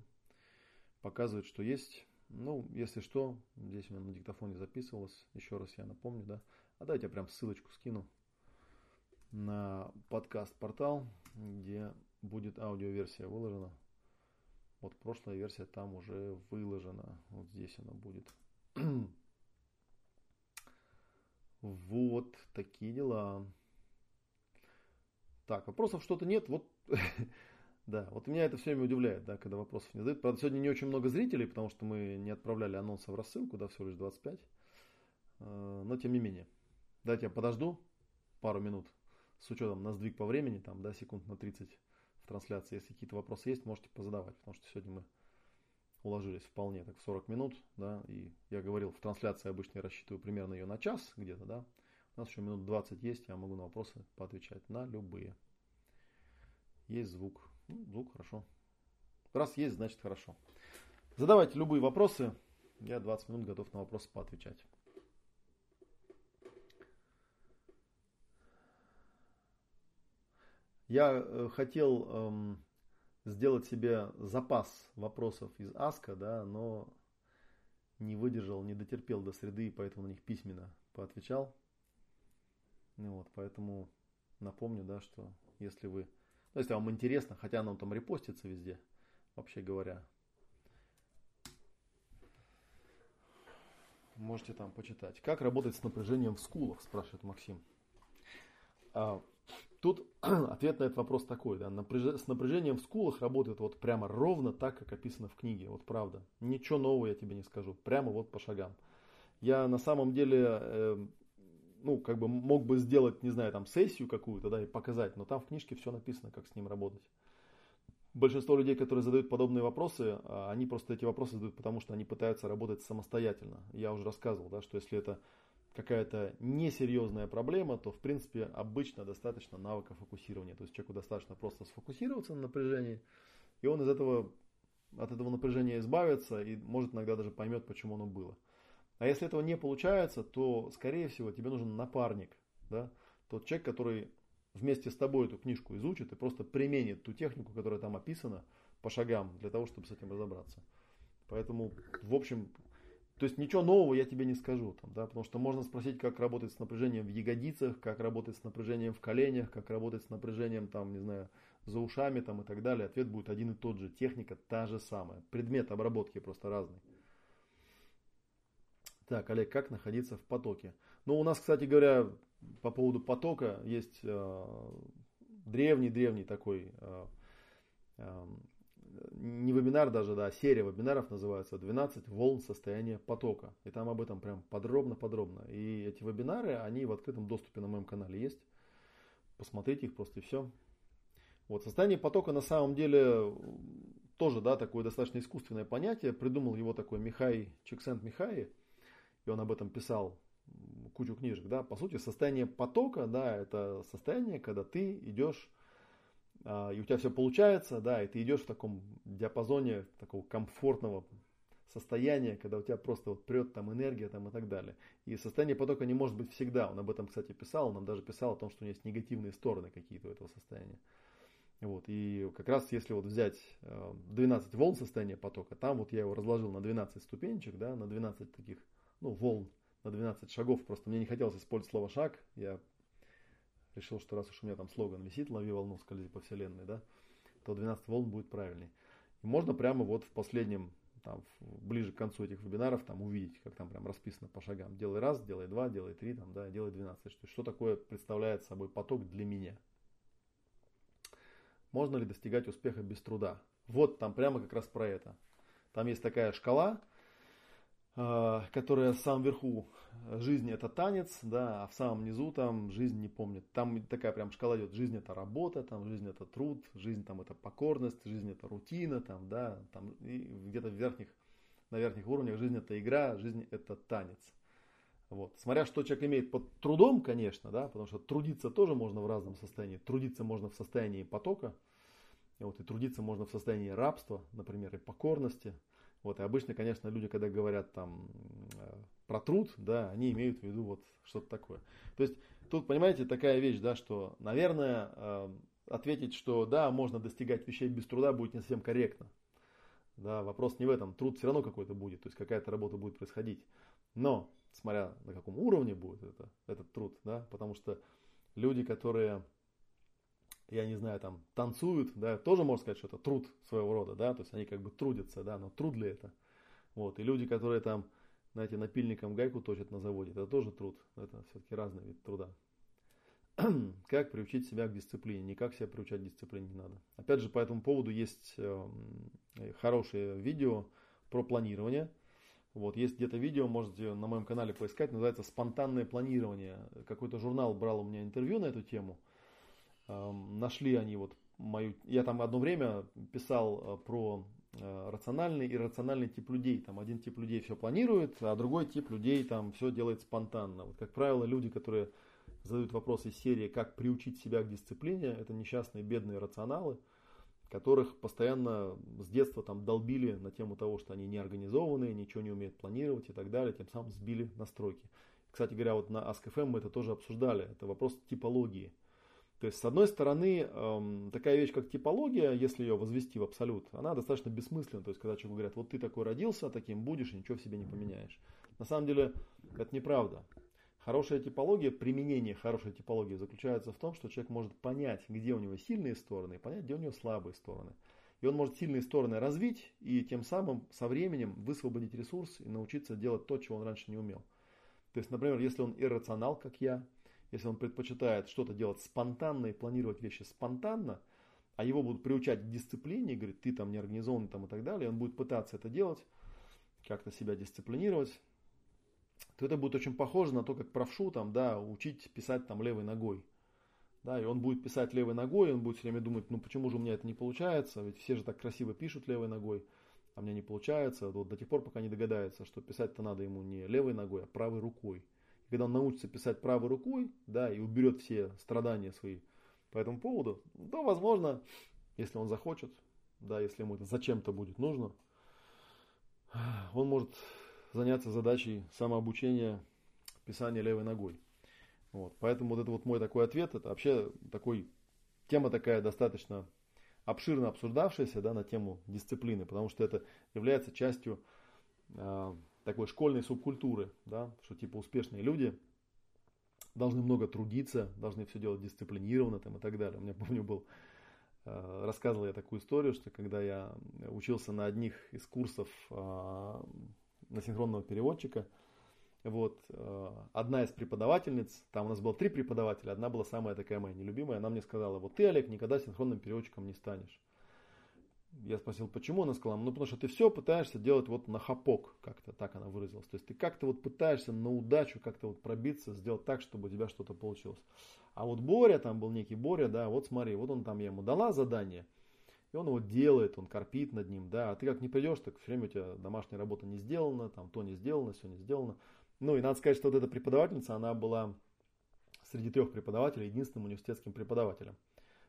Показывает, что есть. Ну, если что, здесь у меня на диктофоне записывалось. Еще раз я напомню, да. А давайте я прям ссылочку скину на подкаст-портал, где будет аудиоверсия выложена. Вот прошлая версия там уже выложена. Вот здесь она будет. Вот такие дела. Так, вопросов что-то нет. Вот... Да, вот меня это все время удивляет, да, когда вопросов не задают. Правда, сегодня не очень много зрителей, потому что мы не отправляли анонсы в рассылку, да, всего лишь двадцать пять. Но тем не менее. Давайте я подожду пару минут с учетом на сдвиг по времени, там, да, секунд на тридцать в трансляции. Если какие-то вопросы есть, можете позадавать, потому что сегодня мы уложились вполне так в сорок минут, да, и я говорил, в трансляции обычно я рассчитываю примерно ее на час где-то, да. У нас еще минут двадцать есть, я могу на вопросы поотвечать, на любые. Есть звук. Ну, звук хорошо. Раз есть, значит хорошо. Задавайте любые вопросы. Я двадцать минут готов на вопросы поотвечать. Я хотел эм, сделать себе запас вопросов из Аска, да, но не выдержал, не дотерпел до среды, поэтому на них письменно поотвечал. Ну, вот, поэтому напомню, да, что если вы... Ну, если вам интересно, хотя оно там репостится везде, вообще говоря. Можете там почитать. Как работать с напряжением в скулах, спрашивает Максим. А, тут ответ на этот вопрос такой. Да, напряж... С напряжением в скулах работает вот прямо ровно так, как описано в книге. Вот правда. Ничего нового я тебе не скажу. Прямо вот по шагам. Я на самом деле... Э... Ну, как бы мог бы сделать, не знаю, там сессию какую-то, да, и показать, но там в книжке все написано, как с ним работать. большинство людей, которые задают подобные вопросы, они просто эти вопросы задают, потому что они пытаются работать самостоятельно. Я уже рассказывал, да, что если это какая-то несерьезная проблема, то в принципе обычно достаточно навыка фокусирования. То есть человеку достаточно просто сфокусироваться на напряжении, и он из этого, от этого напряжения избавится и может иногда даже поймет, почему оно было. А если этого не получается, то скорее всего тебе нужен напарник, да? Тот человек, который вместе с тобой эту книжку изучит и просто применит ту технику, которая там описана по шагам, для того, чтобы с этим разобраться. Поэтому, в общем, то есть ничего нового я тебе не скажу, там, да? Потому что можно спросить, как работать с напряжением в ягодицах, как работать с напряжением в коленях, как работать с напряжением там, не знаю, за ушами там, и так далее. Ответ будет один и тот же. Техника та же самая. Предмет обработки просто разный. Так, Олег, как находиться в потоке? Ну, у нас, кстати говоря, по поводу потока есть древний-древний э, такой, э, э, не вебинар даже, да, а серия вебинаров называется «двенадцать волн состояния потока». И там об этом прям подробно-подробно. И эти вебинары, они в открытом доступе на моем канале есть. Посмотрите их просто и все. Вот, состояние потока на самом деле тоже, да, такое достаточно искусственное понятие. Придумал его такой Михай Чиксентмихайи. И он об этом писал кучу книжек, да, по сути, состояние потока, да, это состояние, когда ты идешь, э, и у тебя все получается, да, и ты идешь в таком диапазоне такого комфортного состояния, когда у тебя просто вот прет там энергия там и так далее. И состояние потока не может быть всегда, он об этом, кстати, писал, он даже писал о том, что у него есть негативные стороны какие-то у этого состояния. Вот, и как раз если вот взять двенадцать волн состояния потока, там вот я его разложил на двенадцать ступенечек, да, на двенадцать таких, ну, волн, на двенадцать шагов. Просто мне не хотелось использовать слово «шаг». Я решил, что раз уж у меня там слоган висит «Лови волну, скользи по вселенной», да, то двенадцать волн будет правильней. И можно прямо вот в последнем, там, ближе к концу этих вебинаров, там увидеть, как там прям расписано по шагам. Делай раз, делай два, делай три, там, да, делай двенадцать. Что, что такое представляет собой поток для меня? Можно ли достигать успеха без труда? Вот там прямо как раз про это. Там есть такая шкала, которая в самом верху жизнь — это танец, да, а в самом низу там жизнь не помнит. Там такая прям шкала идет: жизнь — это работа, там жизнь — это труд, жизнь там это покорность, жизнь — это рутина, там, да, там, и где-то в верхних, на верхних уровнях жизнь — это игра, жизнь — это танец. Вот. Смотря что человек имеет под трудом, конечно, да, потому что трудиться тоже можно в разном состоянии. Трудиться можно в состоянии потока, и, вот, и трудиться можно в состоянии рабства, например, и покорности. Вот, и обычно, конечно, люди, когда говорят там про труд, да, они имеют в виду вот что-то такое. То есть тут, понимаете, такая вещь, да, что, наверное, э, ответить, что да, можно достигать вещей без труда, будет не совсем корректно. Да, вопрос не в этом. Труд все равно какой-то будет, то есть какая-то работа будет происходить. Но, смотря на каком уровне будет это, этот труд, да, потому что люди, которые, я не знаю, там танцуют, да, тоже можно сказать, что это труд своего рода, да, то есть они как бы трудятся, да, но труд ли это? Вот, и люди, которые там, знаете, напильником гайку точат на заводе, это тоже труд, это все-таки разный вид труда. Как приучить себя к дисциплине? Никак себя приучать к дисциплине не надо. Опять же, по этому поводу есть хорошее видео про планирование. Вот, есть где-то видео, можете на моем канале поискать, называется «Спонтанное планирование». Какой-то журнал брал у меня интервью на эту тему. Нашли они вот мою... Я там одно время писал про рациональный и иррациональный тип людей. Там один тип людей все планирует, а другой тип людей там все делает спонтанно. Вот, как правило, люди, которые задают вопросы из серии «Как приучить себя к дисциплине», это несчастные бедные рационалы, которых постоянно с детства там долбили на тему того, что они неорганизованные, ничего не умеют планировать и так далее, тем самым сбили настройки. Кстати говоря, вот на Ask эф эм мы это тоже обсуждали. Это вопрос типологии. То есть, с одной стороны, такая вещь, как типология, если ее возвести в абсолют, она достаточно бессмысленна. То есть, когда человеку говорят, вот ты такой родился, таким будешь, и ничего в себе не поменяешь. На самом деле, это неправда. Хорошая типология, применение хорошей типологии заключается в том, что человек может понять, где у него сильные стороны, и понять, где у него слабые стороны. И он может сильные стороны развить, и тем самым со временем высвободить ресурс и научиться делать то, чего он раньше не умел. То есть, например, если он иррационал, как я, если он предпочитает что-то делать спонтанно и планировать вещи спонтанно, а его будут приучать к дисциплине, и говорит, ты там неорганизованный там, и так далее, он будет пытаться это делать, как-то себя дисциплинировать, то это будет очень похоже на то, как правшу там, да, учить писать там левой ногой. Да, и он будет писать левой ногой, он будет все время думать, ну почему же у меня это не получается, ведь все же так красиво пишут левой ногой, а мне не получается, вот до тех пор, пока не догадается, что писать-то надо ему не левой ногой, а правой рукой. И когда он научится писать правой рукой, да, и уберет все страдания свои по этому поводу, то, возможно, если он захочет, да, если ему это зачем-то будет нужно, он может заняться задачей самообучения писания левой ногой. Вот, поэтому вот это вот мой такой ответ, это вообще такой, тема такая достаточно обширно обсуждавшаяся, да, на тему дисциплины, потому что это является частью э, такой школьной субкультуры, да, что типа успешные люди должны много трудиться, должны все делать дисциплинированно там, и так далее. У меня, помню, был, э, рассказывал я такую историю, что когда я учился на одних из курсов э, на синхронного переводчика, вот, одна из преподавательниц, там у нас было три преподавателя, одна была самая такая моя нелюбимая, она мне сказала: вот ты, Олег, никогда синхронным переводчиком не станешь. Я спросил, почему, она сказала: ну потому что ты все пытаешься делать вот на хапок, как-то так она выразилась, то есть ты как-то вот пытаешься на удачу как-то вот пробиться, сделать так, чтобы у тебя что-то получилось. А вот Боря, там был некий Боря, да, вот смотри, вот он там, я ему дала задание, и он его делает, он корпит над ним, да, а ты как не придешь, так все время у тебя домашняя работа не сделана, там то не сделано, все не сделано. Ну и надо сказать, что вот эта преподавательница, она была среди трех преподавателей единственным университетским преподавателем.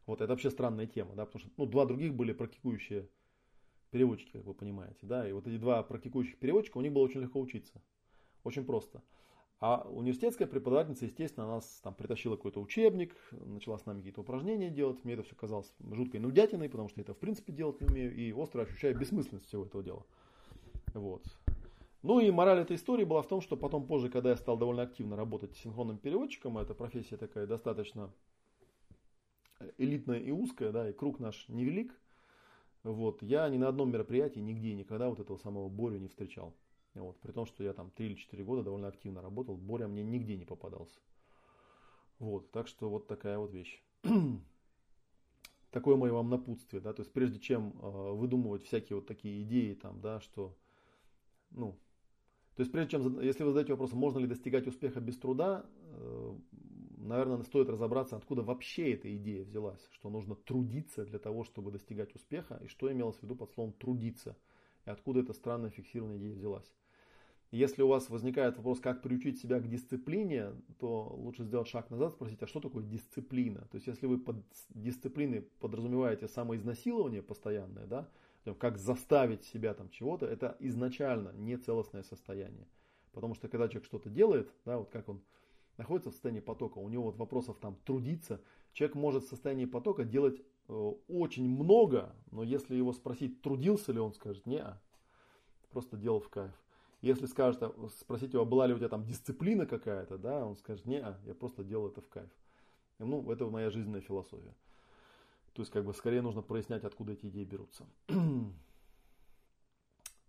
Вот это вообще странная тема, да, потому что ну, два других были практикующие переводчики, как вы понимаете, да, и вот эти два практикующих переводчика, у них было очень легко учиться, очень просто. А университетская преподавательница, естественно, нас там притащила какой-то учебник, начала с нами какие-то упражнения делать, мне это все казалось жуткой нудятиной, потому что я это в принципе делать не умею, и остро ощущаю бессмысленность всего этого дела, вот. Ну и мораль этой истории была в том, что потом позже, когда я стал довольно активно работать синхронным переводчиком, эта профессия такая достаточно элитная и узкая, да, и круг наш невелик, вот, я ни на одном мероприятии нигде и никогда вот этого самого Борю не встречал. Вот, при том, что я там три или четыре года довольно активно работал, Боря мне нигде не попадался. Вот, так что вот такая вот вещь. Такое мое вам напутствие, да, то есть прежде чем э, выдумывать всякие вот такие идеи там, да, что, ну, то есть, прежде чем, если вы задаете вопрос, можно ли достигать успеха без труда, наверное, стоит разобраться, откуда вообще эта идея взялась, что нужно трудиться для того, чтобы достигать успеха, и что имелось в виду под словом «трудиться», и откуда эта странная фиксированная идея взялась. Если у вас возникает вопрос, как приучить себя к дисциплине, то лучше сделать шаг назад, спросить, а что такое дисциплина? То есть, если вы под дисциплиной подразумеваете самоизнасилование постоянное, да, как заставить себя там чего-то, это изначально не целостное состояние. Потому что когда человек что-то делает, да, вот как он находится в состоянии потока, у него вот вопросов там трудиться, человек может в состоянии потока делать э, очень много, но если его спросить, трудился ли он, скажет, не-а, просто делал в кайф. Если скажет, спросить его, была ли у тебя там дисциплина какая-то, да, он скажет, не-а, я просто делал это в кайф. Ну, это моя жизненная философия. То есть, как бы, скорее нужно прояснять, откуда эти идеи берутся.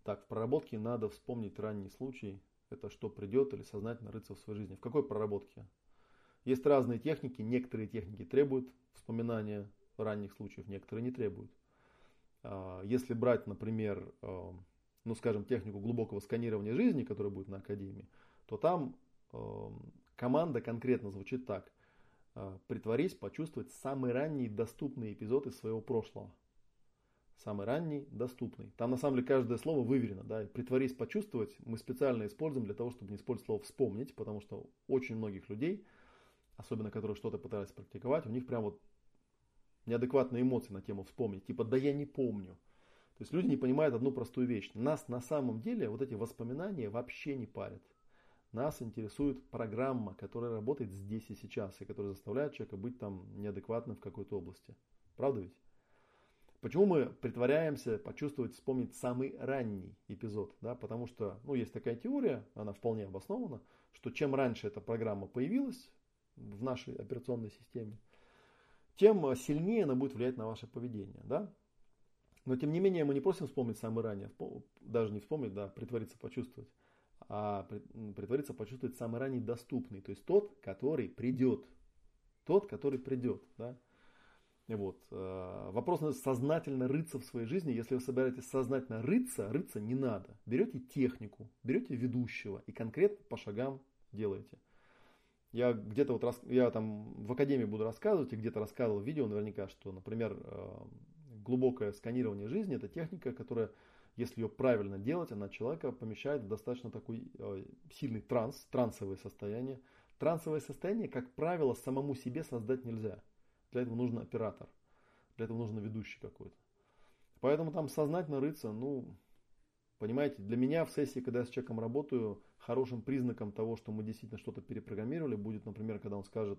Так, в проработке надо вспомнить ранний случай. Это что придет или сознательно рыться в своей жизни. В какой проработке? Есть разные техники. Некоторые техники требуют вспоминания ранних случаев, некоторые не требуют. Если брать, например, ну, скажем, технику глубокого сканирования жизни, которая будет на Академии, то там команда конкретно звучит так. Притворись, почувствовать самый ранний доступный эпизод из своего прошлого. Самый ранний доступный. Там на самом деле каждое слово выверено. Да? Притворись, почувствовать мы специально используем для того, чтобы не использовать слово вспомнить, потому что очень многих людей, особенно которые что-то пытались практиковать, у них прям вот неадекватные эмоции на тему вспомнить. Типа «да я не помню». То есть люди не понимают одну простую вещь. Нас на самом деле вот эти воспоминания вообще не парят. Нас интересует программа, которая работает здесь и сейчас, и которая заставляет человека быть там неадекватным в какой-то области. Правда ведь? Почему мы притворяемся почувствовать, вспомнить самый ранний эпизод? Да? Потому что, ну, есть такая теория, она вполне обоснована, что чем раньше эта программа появилась в нашей операционной системе, тем сильнее она будет влиять на ваше поведение. Да? Но тем не менее мы не просим вспомнить самый ранний, даже не вспомнить, да, притвориться, почувствовать. А притвориться, почувствовать самый ранний доступный, то есть тот, который придет. Тот, который придет. Да? Вот. Вопрос, сознательно рыться в своей жизни. Если вы собираетесь сознательно рыться, рыться не надо. Берете технику, берете ведущего и конкретно по шагам делаете. Я где-то вот рас... я там в академии буду рассказывать и где-то рассказывал в видео наверняка, что, например, глубокое сканирование жизни – это техника, которая, если ее правильно делать, она человека помещает в достаточно такой сильный транс, трансовое состояние. Трансовое состояние, как правило, самому себе создать нельзя. Для этого нужен оператор, для этого нужен ведущий какой-то. Поэтому там сознательно рыться, ну, понимаете, для меня в сессии, когда я с человеком работаю, хорошим признаком того, что мы действительно что-то перепрограммировали, будет, например, когда он скажет,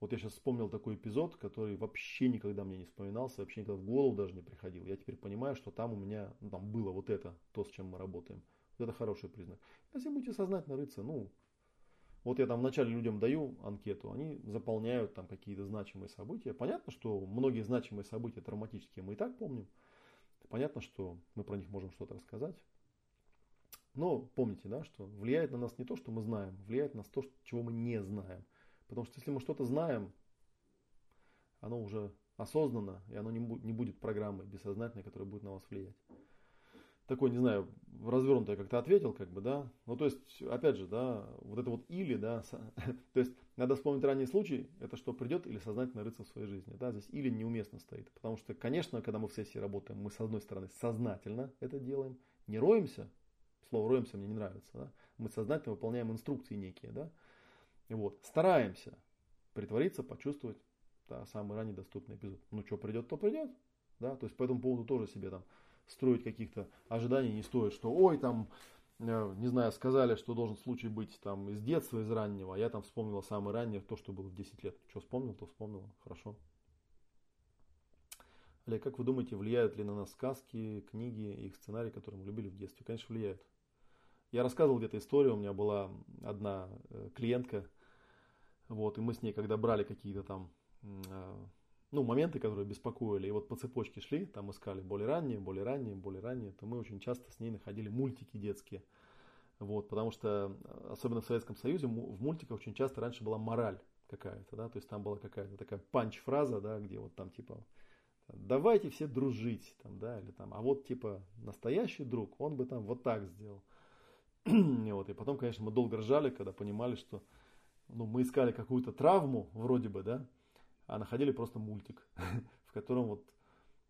вот я сейчас вспомнил такой эпизод, который вообще никогда мне не вспоминался, вообще никогда в голову даже не приходил. Я теперь понимаю, что там у меня, ну, там было вот это, то, с чем мы работаем. Вот это хороший признак. Если будете сознательно рыться, ну, вот я там вначале людям даю анкету, они заполняют там какие-то значимые события. Понятно, что многие значимые события травматические мы и так помним. Понятно, что мы про них можем что-то рассказать. Но помните, да, что влияет на нас не то, что мы знаем, влияет на нас то, чего мы не знаем. Потому что если мы что-то знаем, оно уже осознанно, и оно не будет программой бессознательной, которая будет на вас влиять. Такой, не знаю, развернуто я как-то ответил, как бы, да. Ну, то есть, опять же, да, вот это вот или, да, то есть, надо вспомнить ранний случай, это что придет или сознательно рыться в своей жизни, да, здесь или неуместно стоит. Потому что, конечно, когда мы в сессии работаем, мы, с одной стороны, сознательно это делаем, не роемся, слово роемся мне не нравится, да, мы сознательно выполняем инструкции некие, да, вот, стараемся притвориться, почувствовать, да, самый ранний доступный эпизод. Ну, что придет, то придет, да, то есть, по этому поводу тоже себе там строить каких-то ожиданий не стоит, что ой, там, не знаю, сказали, что должен случай быть там из детства, из раннего, а я там вспомнила самое раннее, то, что было в десять лет. Что вспомнил, то вспомнил, хорошо. Олег, как вы думаете, влияют ли на нас сказки, книги и их сценарии, которые мы любили в детстве? Конечно, влияют. Я рассказывал где-то историю, у меня была одна клиентка, вот, и мы с ней, когда брали какие-то там... ну, моменты, которые беспокоили, и вот по цепочке шли, там искали более ранние, более ранние, более ранние, то мы очень часто с ней находили мультики детские. Вот, потому что, особенно в Советском Союзе, в мультиках очень часто раньше была мораль какая-то, да, то есть там была какая-то такая панч-фраза, да, где вот там типа «давайте все дружить», там, да, или там, а вот типа настоящий друг, он бы там вот так сделал. И, вот, и потом, конечно, мы долго ржали, когда понимали, что, ну, мы искали какую-то травму, вроде бы, да, а находили просто мультик, в котором вот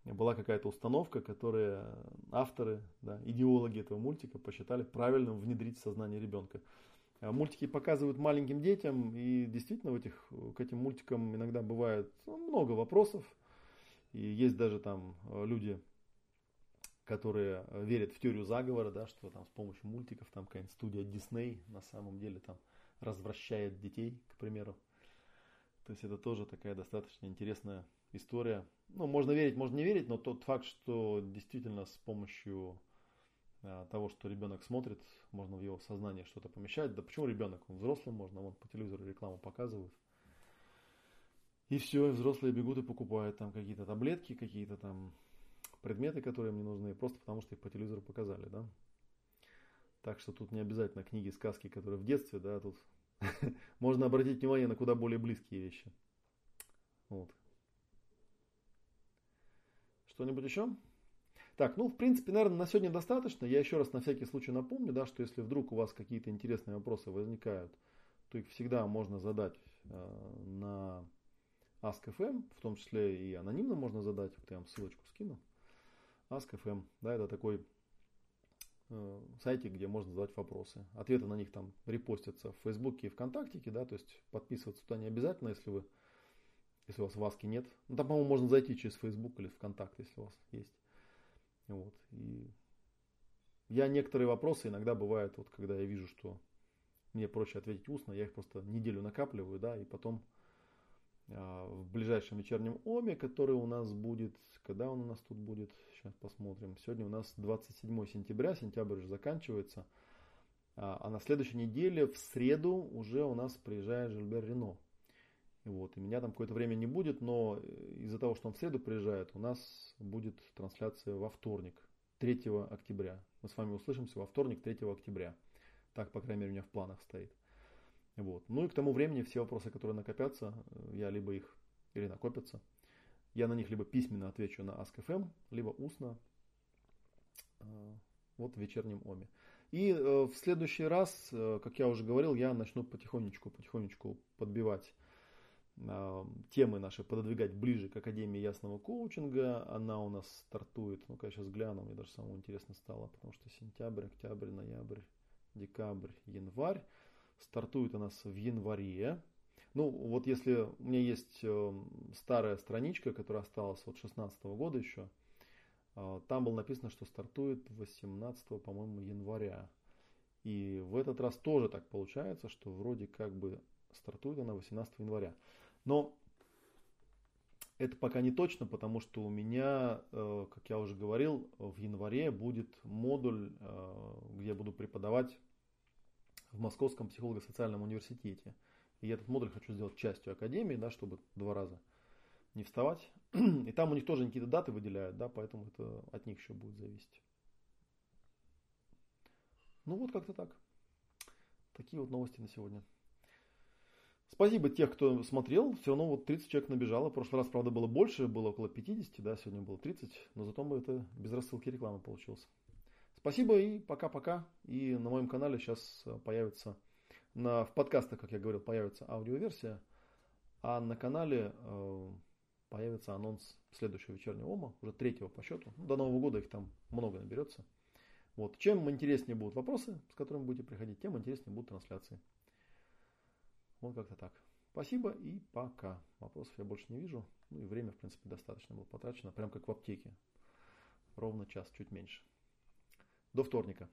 была какая-то установка, которую авторы, да, идеологи этого мультика посчитали правильным внедрить в сознание ребенка. Мультики показывают маленьким детям, и действительно в этих, к этим мультикам иногда бывает много вопросов. И есть даже там люди, которые верят в теорию заговора, да, что там с помощью мультиков там какая-нибудь студия Disney на самом деле там развращает детей, к примеру. То есть это тоже такая достаточно интересная история. Ну, можно верить, можно не верить, но тот факт, что действительно с помощью э, того, что ребенок смотрит, можно в его сознание что-то помещать. Да почему ребенок? Он взрослым можно, вон по телевизору рекламу показывают. И все, и взрослые бегут и покупают там какие-то таблетки, какие-то там предметы, которые им не нужны, просто потому что их по телевизору показали, да. Так что тут не обязательно книги, сказки, которые в детстве, да, тут... Можно обратить внимание на куда более близкие вещи. Вот. Что-нибудь еще? Так, ну, в принципе, наверное, на сегодня достаточно. Я еще раз на всякий случай напомню, да, что если вдруг у вас какие-то интересные вопросы возникают, то их всегда можно задать э, на аск точка эф эм, в том числе и анонимно можно задать. Вот я вам ссылочку скину. аск точка эф эм, да, это такой... сайте, где можно задавать вопросы. Ответы на них там репостятся в Фейсбуке и ВКонтактике, да, то есть подписываться туда не обязательно, если вы, если у вас в аске нет. Ну, там, по-моему, можно зайти через Фейсбук или ВКонтакт, если у вас есть. Вот. И я некоторые вопросы иногда бывают, вот когда я вижу, что мне проще ответить устно, я их просто неделю накапливаю, да, и потом э, в ближайшем вечернем ОМе, который у нас будет, когда он у нас тут будет, сейчас посмотрим. Сегодня у нас двадцать седьмое сентября, сентябрь уже заканчивается. А на следующей неделе, в среду, уже у нас приезжает Жильбер Рено. И, вот, и меня там какое-то время не будет, но из-за того, что он в среду приезжает, у нас будет трансляция во вторник, третьего октября. Мы с вами услышимся во вторник, третьего октября. Так, по крайней мере, у меня в планах стоит. Вот. Ну и к тому времени все вопросы, которые накопятся, я либо их или накопятся, я на них либо письменно отвечу на аск точка эф эм, либо устно вот в вечернем ОМе. И в следующий раз, как я уже говорил, я начну потихонечку, потихонечку подбивать темы наши, пододвигать ближе к Академии Ясного Коучинга. Она у нас стартует, ну-ка я сейчас гляну, мне даже самому интересно стало, потому что сентябрь, октябрь, ноябрь, декабрь, январь. Стартует у нас в январе. Ну вот если у меня есть старая страничка, которая осталась от шестнадцатого года еще, там было написано, что стартует восемнадцатого, по-моему, января. И в этот раз тоже так получается, что вроде как бы стартует она восемнадцатого января. Но это пока не точно, потому что у меня, как я уже говорил, в январе будет модуль, где я буду преподавать в Московском психолого-социальном университете. И я этот модуль хочу сделать частью академии, да, чтобы два раза не вставать. И там у них тоже какие-то даты выделяют, да, поэтому это от них еще будет зависеть. Ну вот как-то так. Такие вот новости на сегодня. Спасибо тех, кто смотрел. Все равно вот тридцать человек набежало. В прошлый раз, правда, было больше, было около пятьдесят, да, сегодня было тридцать. Но зато это без рассылки рекламы получилось. Спасибо и пока-пока. И на моем канале сейчас появится, на, в подкастах, как я говорил, появится аудиоверсия. А на канале э, появится анонс следующего вечернего ОМа, уже третьего по счету. Ну, до Нового года их там много наберется. Вот. Чем интереснее будут вопросы, с которыми будете приходить, тем интереснее будут трансляции. Вот как-то так. Спасибо и пока. Вопросов я больше не вижу. Ну и время, в принципе, достаточно было потрачено. Прям как в аптеке. Ровно час, чуть меньше. До вторника.